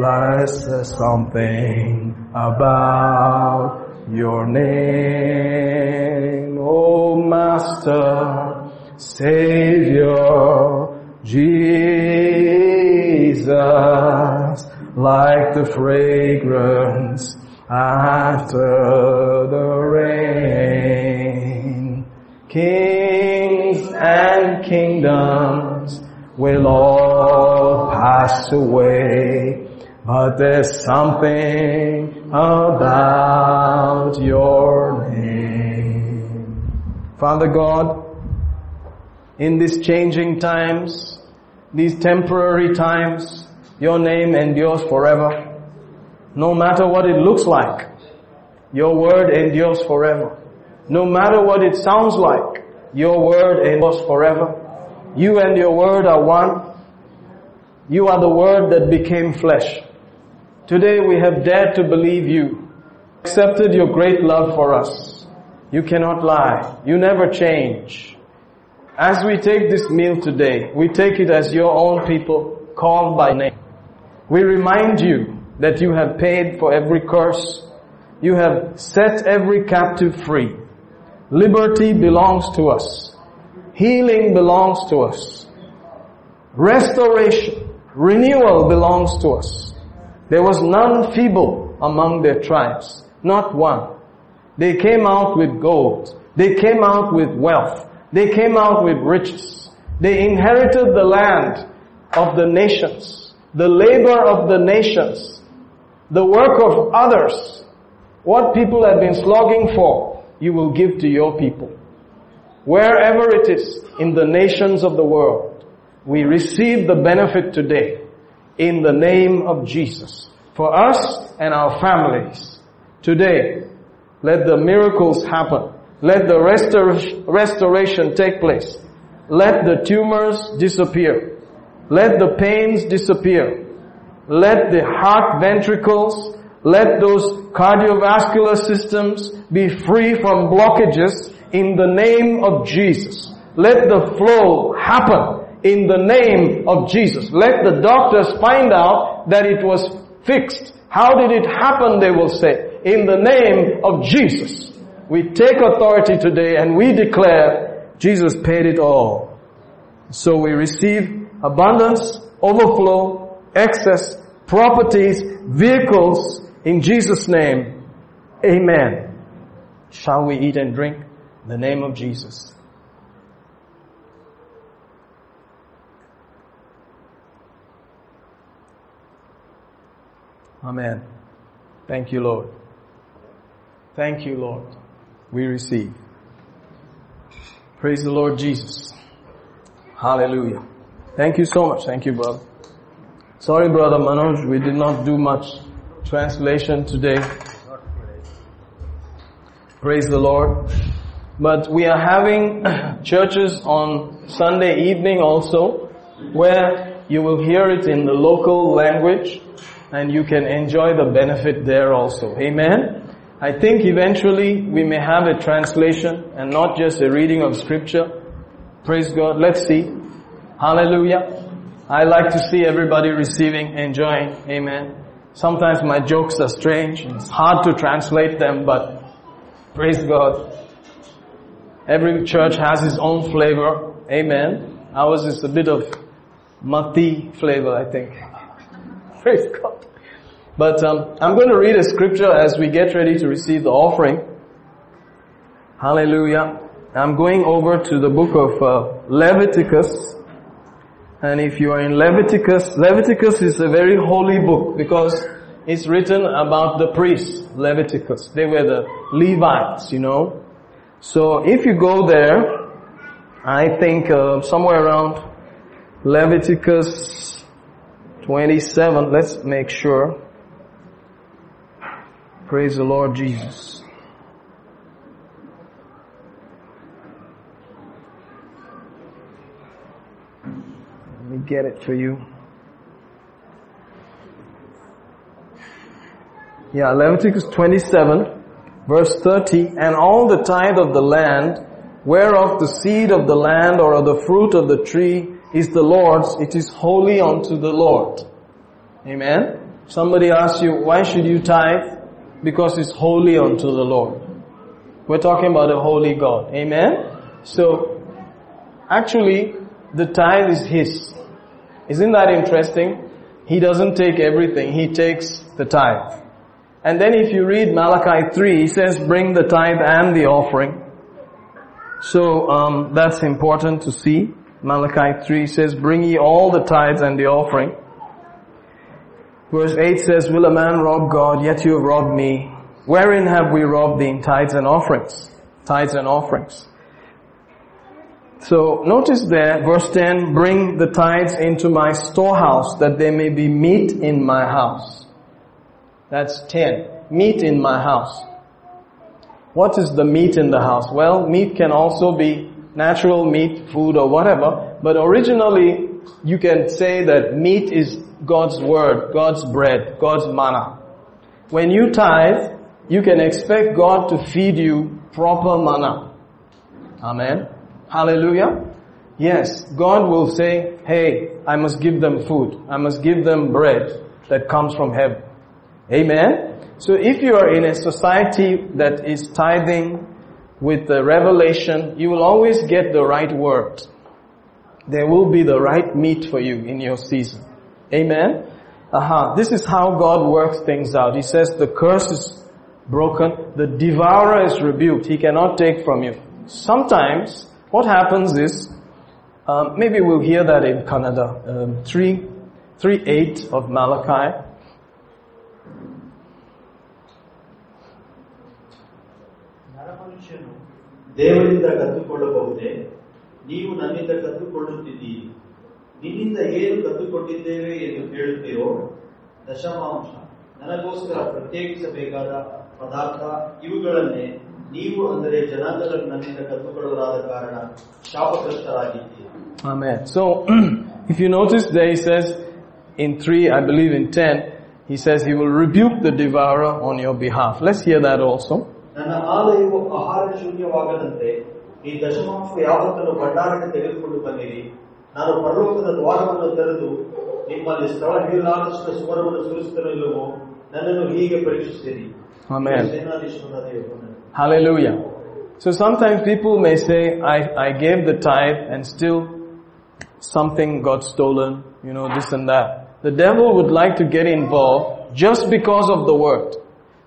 There's something about your name, O Master, Savior, Jesus, like the fragrance after the rain. Kings and kingdoms will all pass away, but there's something about your name. Father God, in these changing times, these temporary times, your name endures forever. No matter what it looks like, your word endures forever. No matter what it sounds like, your word endures forever. You and your word are one. You are the word that became flesh. Today we have dared to believe you, accepted your great love for us. You cannot lie. You never change. As we take this meal today, we take it as your own people, called by name. We remind you that you have paid for every curse. You have set every captive free. Liberty belongs to us. Healing belongs to us. Restoration, renewal belongs to us. There was none feeble among their tribes. Not one. They came out with gold. They came out with wealth. They came out with riches. They inherited the land of the nations, the labor of the nations, the work of others. What people have been slogging for, you will give to your people. Wherever it is, in the nations of the world, we receive the benefit today in the name of Jesus. For us and our families, today, let the miracles happen. Let the restoration take place. Let the tumors disappear. Let the pains disappear. Let the heart ventricles, let those cardiovascular systems be free from blockages in the name of Jesus. Let the flow happen in the name of Jesus. Let the doctors find out that it was fixed. How did it happen, they will say, in the name of Jesus. We take authority today and we declare Jesus paid it all. So we receive abundance, overflow, excess, properties, vehicles, in Jesus' name. Amen. Shall we eat and drink in the name of Jesus? Amen. Thank you, Lord. Thank you, Lord. We receive. Praise the Lord Jesus. Hallelujah. Thank you so much. Thank you, brother. Sorry, brother Manoj, we did not do much translation today. Praise the Lord. But we are having churches on Sunday evening also, where you will hear it in the local language and you can enjoy the benefit there also. Amen. I think eventually we may have a translation and not just a reading of scripture. Praise God. Let's see. Hallelujah. I like to see everybody receiving, enjoying. Amen. Sometimes my jokes are strange. It's hard to translate them, but praise God. Every church has its own flavor. Amen. Ours is a bit of mati flavor, I think. Praise God. But I'm going to read a scripture as we get ready to receive the offering. Hallelujah. I'm going over to the book of Leviticus. And if you are in Leviticus, Leviticus is a very holy book because it's written about the priests, Leviticus. They were the Levites, you know. So if you go there, I think somewhere around Leviticus 27. Let's make sure. Praise the Lord Jesus. Let me get it for you. Yeah, Leviticus 27, verse 30. And all the tithe of the land, whereof the seed of the land or of the fruit of the tree is the Lord's, it is holy unto the Lord. Amen. Somebody asks you, why should you tithe? Because it's holy unto the Lord. We're talking about a holy God. Amen. So, actually, the tithe is His. Isn't that interesting? He doesn't take everything. He takes the tithe. And then if you read Malachi 3, he says, bring the tithe and the offering. So, that's important to see. Malachi 3 says, bring ye all the tithes and the offering. Verse 8 says, will a man rob God? Yet you have robbed me. Wherein have we robbed thee? In tithes and offerings. Tithes and offerings. So notice there, verse 10, bring the tithes into my storehouse, that there may be meat in my house. That's 10. Meat in my house. What is the meat in the house? Well, meat can also be natural meat, food or whatever. But originally, you can say that meat is God's word, God's bread, God's manna. When you tithe, you can expect God to feed you proper manna. Amen. Hallelujah. Yes, God will say, hey, I must give them food. I must give them bread that comes from heaven. Amen. So if you are in a society that is tithing with the revelation, you will always get the right word. There will be the right meat for you in your season. Amen. This is how God works things out. He says the curse is broken. The devourer is rebuked. He cannot take from you. Sometimes what happens is, maybe we'll hear that in Kannada, 3:8 of Malachi. ದೇವರಿಂದ ಕತ್ತುಕೊಳ್ಳಬಹುದೇ, ನೀವು ನನ್ನಿಂದ ಕತ್ತುಕೊಳ್ಳುತ್ತಿದ್ದೀರಿ, ನಿನ್ನಿಂದ ಏನು ಕತ್ತುಕೊಂಡಿದ್ದೇವೆ ಎಂದು ಕೇಳುತ್ತೀರೋ. ದಶಮಾಂಶ, ನನಗೋಸ್ಕರ ಪ್ರತ್ಯೇಕಿಸಬೇಕಾದ ಪದಾರ್ಥ, ಇವುಗಳನ್ನೇ ನೀವು ಅಂದರೆ ಜನಾಂಗಗಳು ನನ್ನಿಂದ ಕತ್ತುಕೊಳ್ಳಲಾದ ಕಾರಣ ಶಾಪಗ್ರಸ್ತರಾಗಿದ್ದೀರಿ. Amen. So if you notice there, he says in 3, I believe in 10, he says he will rebuke the devourer on your behalf. Let's hear that also. ನನ್ನ ಆಲಯವು ಆಹಾರ ಶೂನ್ಯವಾಗದಂತೆ ಈ ದಶಮಾಂಶ ಯಾವತ್ತನ್ನು ಭಂಡಾರಕ್ಕೆ ತೆಗೆದುಕೊಂಡು ಬನ್ನಿರಿ. ನಾನು ಪರಲೋಕದ ದ್ವಾರವನ್ನು ತೆರೆದು ನಿಮ್ಮಲ್ಲಿ ಸ್ಥಳ ಹೇಳಲಾರಷ್ಟು ಸ್ವರವನ್ನು ಸುರಿಸುತ್ತಲಿಲ್ಲವೋ ನನ್ನನ್ನು ಹೀಗೆ ಪರೀಕ್ಷಿಸಿರಿ. Amen. Hallelujah. So sometimes people may say, I gave the tithe and still something got stolen, you know, this and that. The devil would like to get involved just because of the word.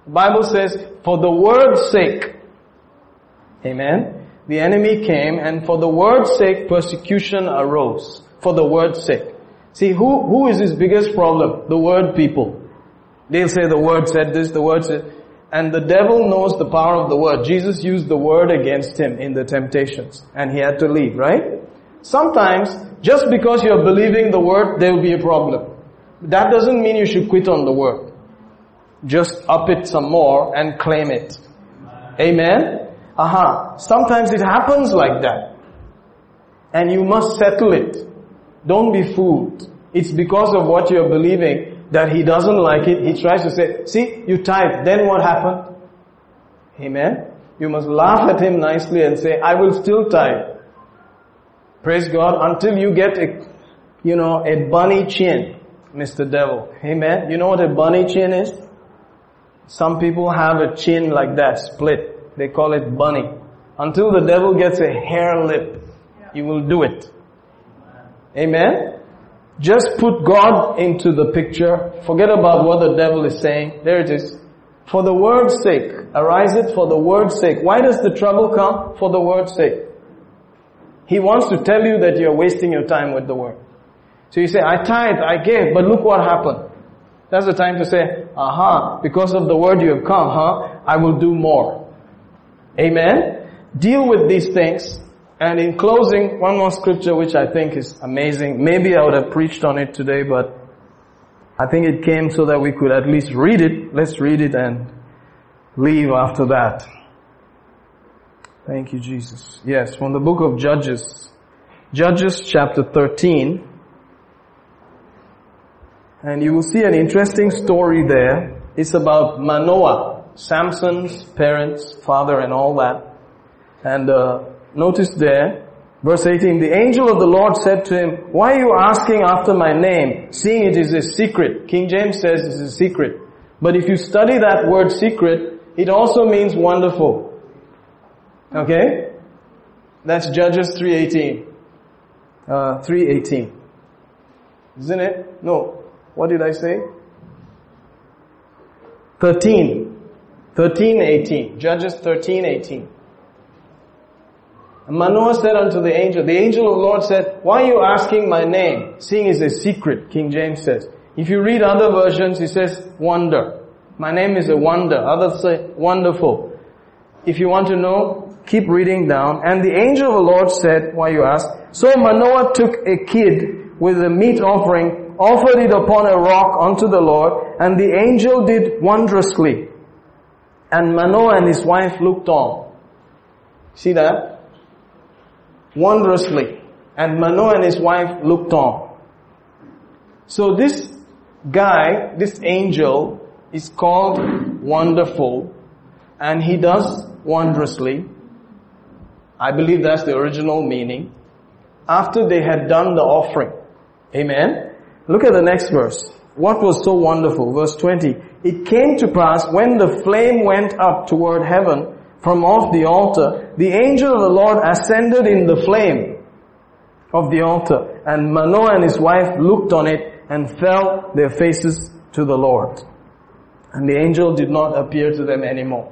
The Bible says, for the word's sake. Amen. The enemy came, and for the word's sake persecution arose. For the word's sake. See, who is his biggest problem? The word people. They'll say the word said this, the word said... And the devil knows the power of the word. Jesus used the word against him in the temptations. And he had to leave, right? Sometimes, just because you're believing the word, there will be a problem. That doesn't mean you should quit on the word. Just up it some more and claim it. Amen? Sometimes it happens like that. And you must settle it. Don't be fooled. It's because of what you're believing that he doesn't like it. He tries to say, see, you tithe, then what happened? Amen? You must laugh at him nicely and say, I will still tithe. Praise God, until you get a bunny chin, Mr. Devil. Amen? You know what a bunny chin is? Some people have a chin like that, split. They call it bunny. Until the devil gets a hair lip, you will do it. Amen? Just put God into the picture. Forget about what the devil is saying. There it is. For the word's sake. Arise it for the word's sake. Why does the trouble come? For the word's sake. He wants to tell you that you're wasting your time with the word. So you say, I tithe, I gave, but look what happened. That's the time to say, because of the word you have come, I will do more. Amen? Deal with these things. And in closing, one more scripture which I think is amazing. Maybe I would have preached on it today, but I think it came so that we could at least read it. Let's read it and leave after that. Thank you, Jesus. Yes, from the book of Judges. Judges chapter 13. And you will see an interesting story there. It's about Manoah, Samson's parents, father and all that. And notice there, verse 18, the angel of the Lord said to him, why are you asking after my name, seeing it is a secret? King James says it's a secret. But if you study that word secret, it also means wonderful. Okay? That's Judges 3:18. 3:18. Isn't it? No. What did I say? 13:18. Judges 13:18. Manoah said unto the angel of the Lord said, why are you asking my name? Seeing is a secret, King James says. If you read other versions, he says, wonder. My name is a wonder. Others say, wonderful. If you want to know, keep reading down. And the angel of the Lord said, why you ask? So Manoah took a kid with a meat offering, offered it upon a rock unto the Lord, and the angel did wondrously. And Manoah and his wife looked on. See that? Wondrously. And Manoah and his wife looked on. So this guy, this angel, is called Wonderful. And he does wondrously. I believe that's the original meaning. After they had done the offering. Amen. Look at the next verse. What was so wonderful? Verse 20. It came to pass when the flame went up toward heaven from off the altar, the angel of the Lord ascended in the flame of the altar, and Manoah and his wife looked on it and fell their faces to the Lord. And the angel did not appear to them anymore.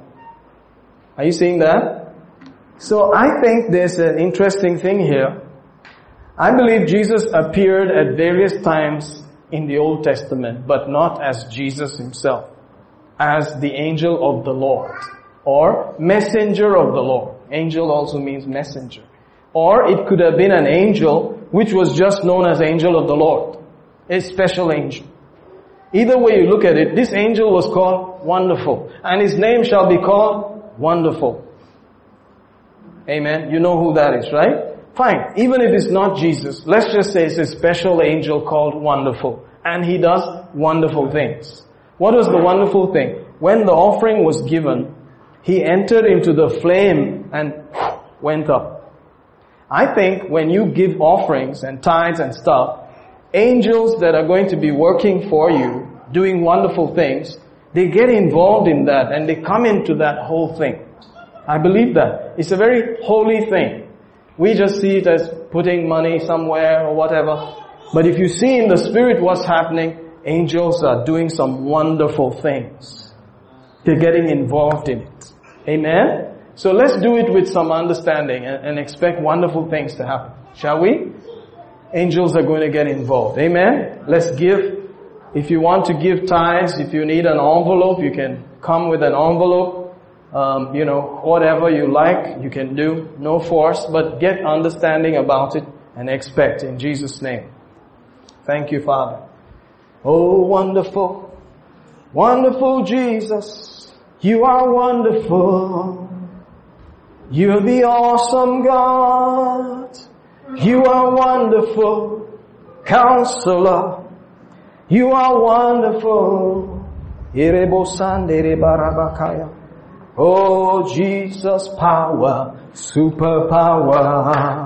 Are you seeing that? So I think there's an interesting thing here. I believe Jesus appeared at various times in the Old Testament, but not as Jesus himself, as the angel of the Lord. Or messenger of the Lord. Angel also means messenger. Or it could have been an angel which was just known as angel of the Lord. A special angel. Either way you look at it, this angel was called Wonderful. And his name shall be called Wonderful. Amen. You know who that is, right? Fine. Even if it's not Jesus, let's just say it's a special angel called Wonderful. And he does wonderful things. What was the wonderful thing? When the offering was given, he entered into the flame and went up. I think when you give offerings and tithes and stuff, angels that are going to be working for you, doing wonderful things, they get involved in that and they come into that whole thing. I believe that. It's a very holy thing. We just see it as putting money somewhere or whatever. But if you see in the spirit what's happening, angels are doing some wonderful things. They're getting involved in it. Amen? So let's do it with some understanding and expect wonderful things to happen. Shall we? Angels are going to get involved. Amen? Let's give If you want to give tithes, if you need an envelope, you can come with an envelope. Whatever you like, you can do. No force, but get understanding about it and expect in Jesus' name. Thank you, Father. Oh, wonderful, wonderful Jesus. You are wonderful. You're the awesome God. You are wonderful, Counselor. You are wonderful. Oh, Jesus power, superpower.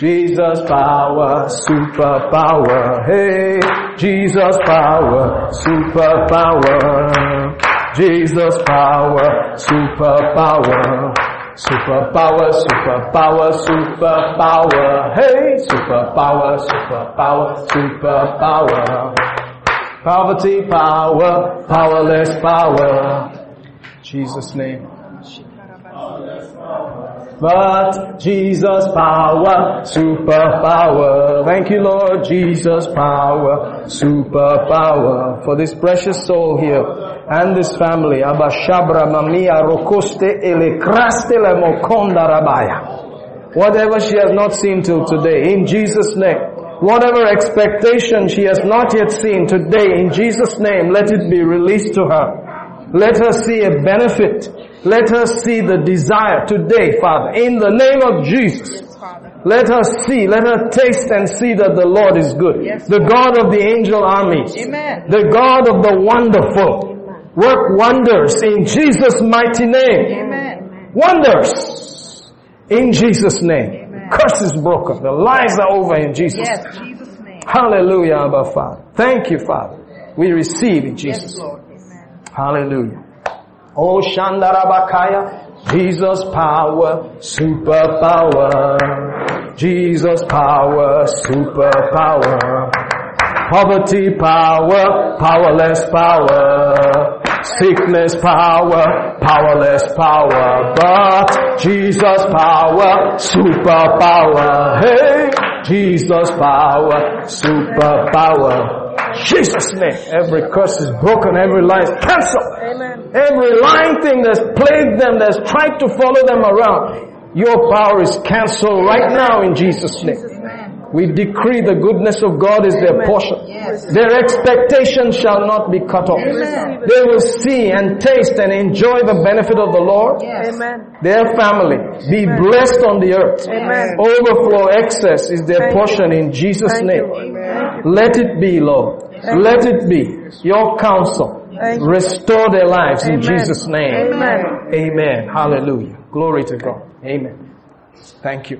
Jesus power, superpower. Hey, Jesus power, superpower. Jesus power, superpower. Superpower, superpower, superpower. Hey, superpower, superpower, superpower. Poverty, power, powerless power. Jesus' name. But Jesus' power, superpower. Thank you, Lord. Jesus' power, superpower. For this precious soul here and this family. Whatever she has not seen till today, in Jesus' name. Whatever expectation she has not yet seen today, in Jesus' name, let it be released to her. Let her see a benefit. Let her see the desire today, Father. In the name of Jesus, let her see, let her taste and see that the Lord is good. The God of the angel armies. The God of the wonderful. Work wonders in Jesus' mighty name. Wonders in Jesus' name. Curse is broken. The lies are over in Jesus. Yes, Jesus' name. Hallelujah, Abba Father. Thank you, Father. We receive in Jesus. Yes, Lord. Amen. Hallelujah. Oh, Shandarabakaya. Jesus' power, superpower. Jesus' power, superpower. Poverty power, powerless power. Sickness power, powerless power. But Jesus power, superpower. Hey, Jesus power, superpower. Jesus' name. Every curse is broken, every lie is cancelled. Every lying thing that's plagued them, that's tried to follow them around, your power is cancelled right now in Jesus' name. We decree the goodness of God is their portion. Yes. Their expectation shall not be cut off. Amen. They will see and taste and enjoy the benefit of the Lord. Yes. Amen. Their family be blessed on the earth. Amen. Overflow, excess is their portion in Jesus' name. Amen. Let it be, Lord. Amen. Let it be. Your counsel. Amen. Restore their lives in Jesus' name. Amen. Amen. Hallelujah. Glory to God. Amen. Thank you.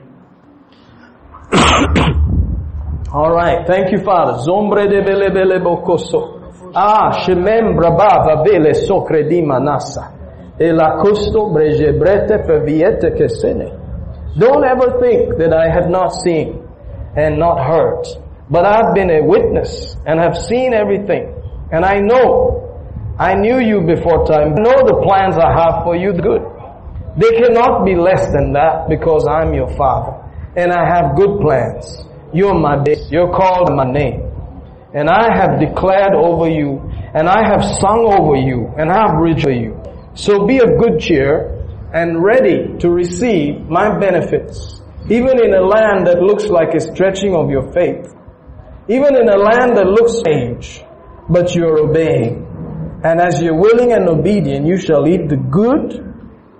Alright, thank you, Father. Zombre de bele bele bocoso. Ah, shemembra bava bele socre di manassa. E la costo bregebrete per viete che sene. Don't ever think that I have not seen and not heard. But I've been a witness and have seen everything. And I know, I knew you before time. I know the plans I have for you good. They cannot be less than that because I'm your Father. And I have good plans. You're my day. You're called my name. And I have declared over you. And I have sung over you. And I have rejoiced over you. So be of good cheer and ready to receive my benefits. Even in a land that looks like a stretching of your faith. Even in a land that looks strange. But you're obeying. And as you're willing and obedient, you shall eat the good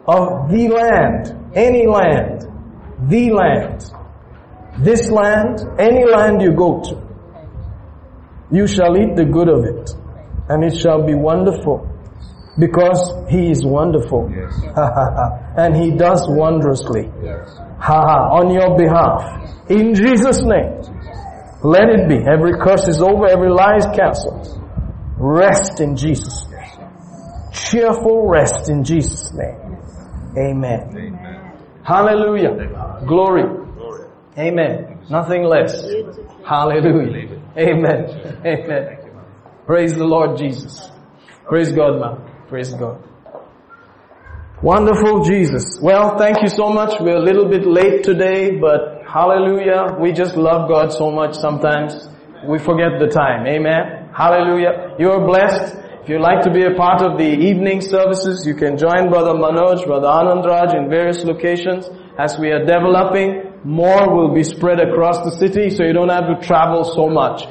of the land. Any land. The land. This land, any land you go to, you shall eat the good of it, and it shall be wonderful, because He is wonderful, yes. And He does wondrously, yes. On your behalf, in Jesus' name. Let it be. Every curse is over, every lie is cancelled. Rest in Jesus' name. Cheerful rest in Jesus' name. Amen. Amen. Hallelujah. Amen. Glory. Amen. Nothing less. Hallelujah. Amen. Amen. Praise the Lord Jesus. Praise God, man. Praise God. Wonderful Jesus. Well, thank you so much. We're a little bit late today, but hallelujah. We just love God so much sometimes. We forget the time. Amen. Hallelujah. You are blessed. If you like to be a part of the evening services, you can join Brother Manoj, Brother Anandraj in various locations. As we are developing, more will be spread across the city, so you don't have to travel so much.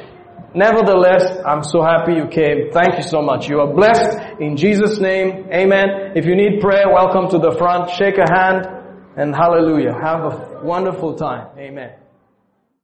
Nevertheless, I'm so happy you came. Thank you so much. You are blessed in Jesus' name. Amen. If you need prayer, welcome to the front. Shake a hand and hallelujah. Have a wonderful time. Amen.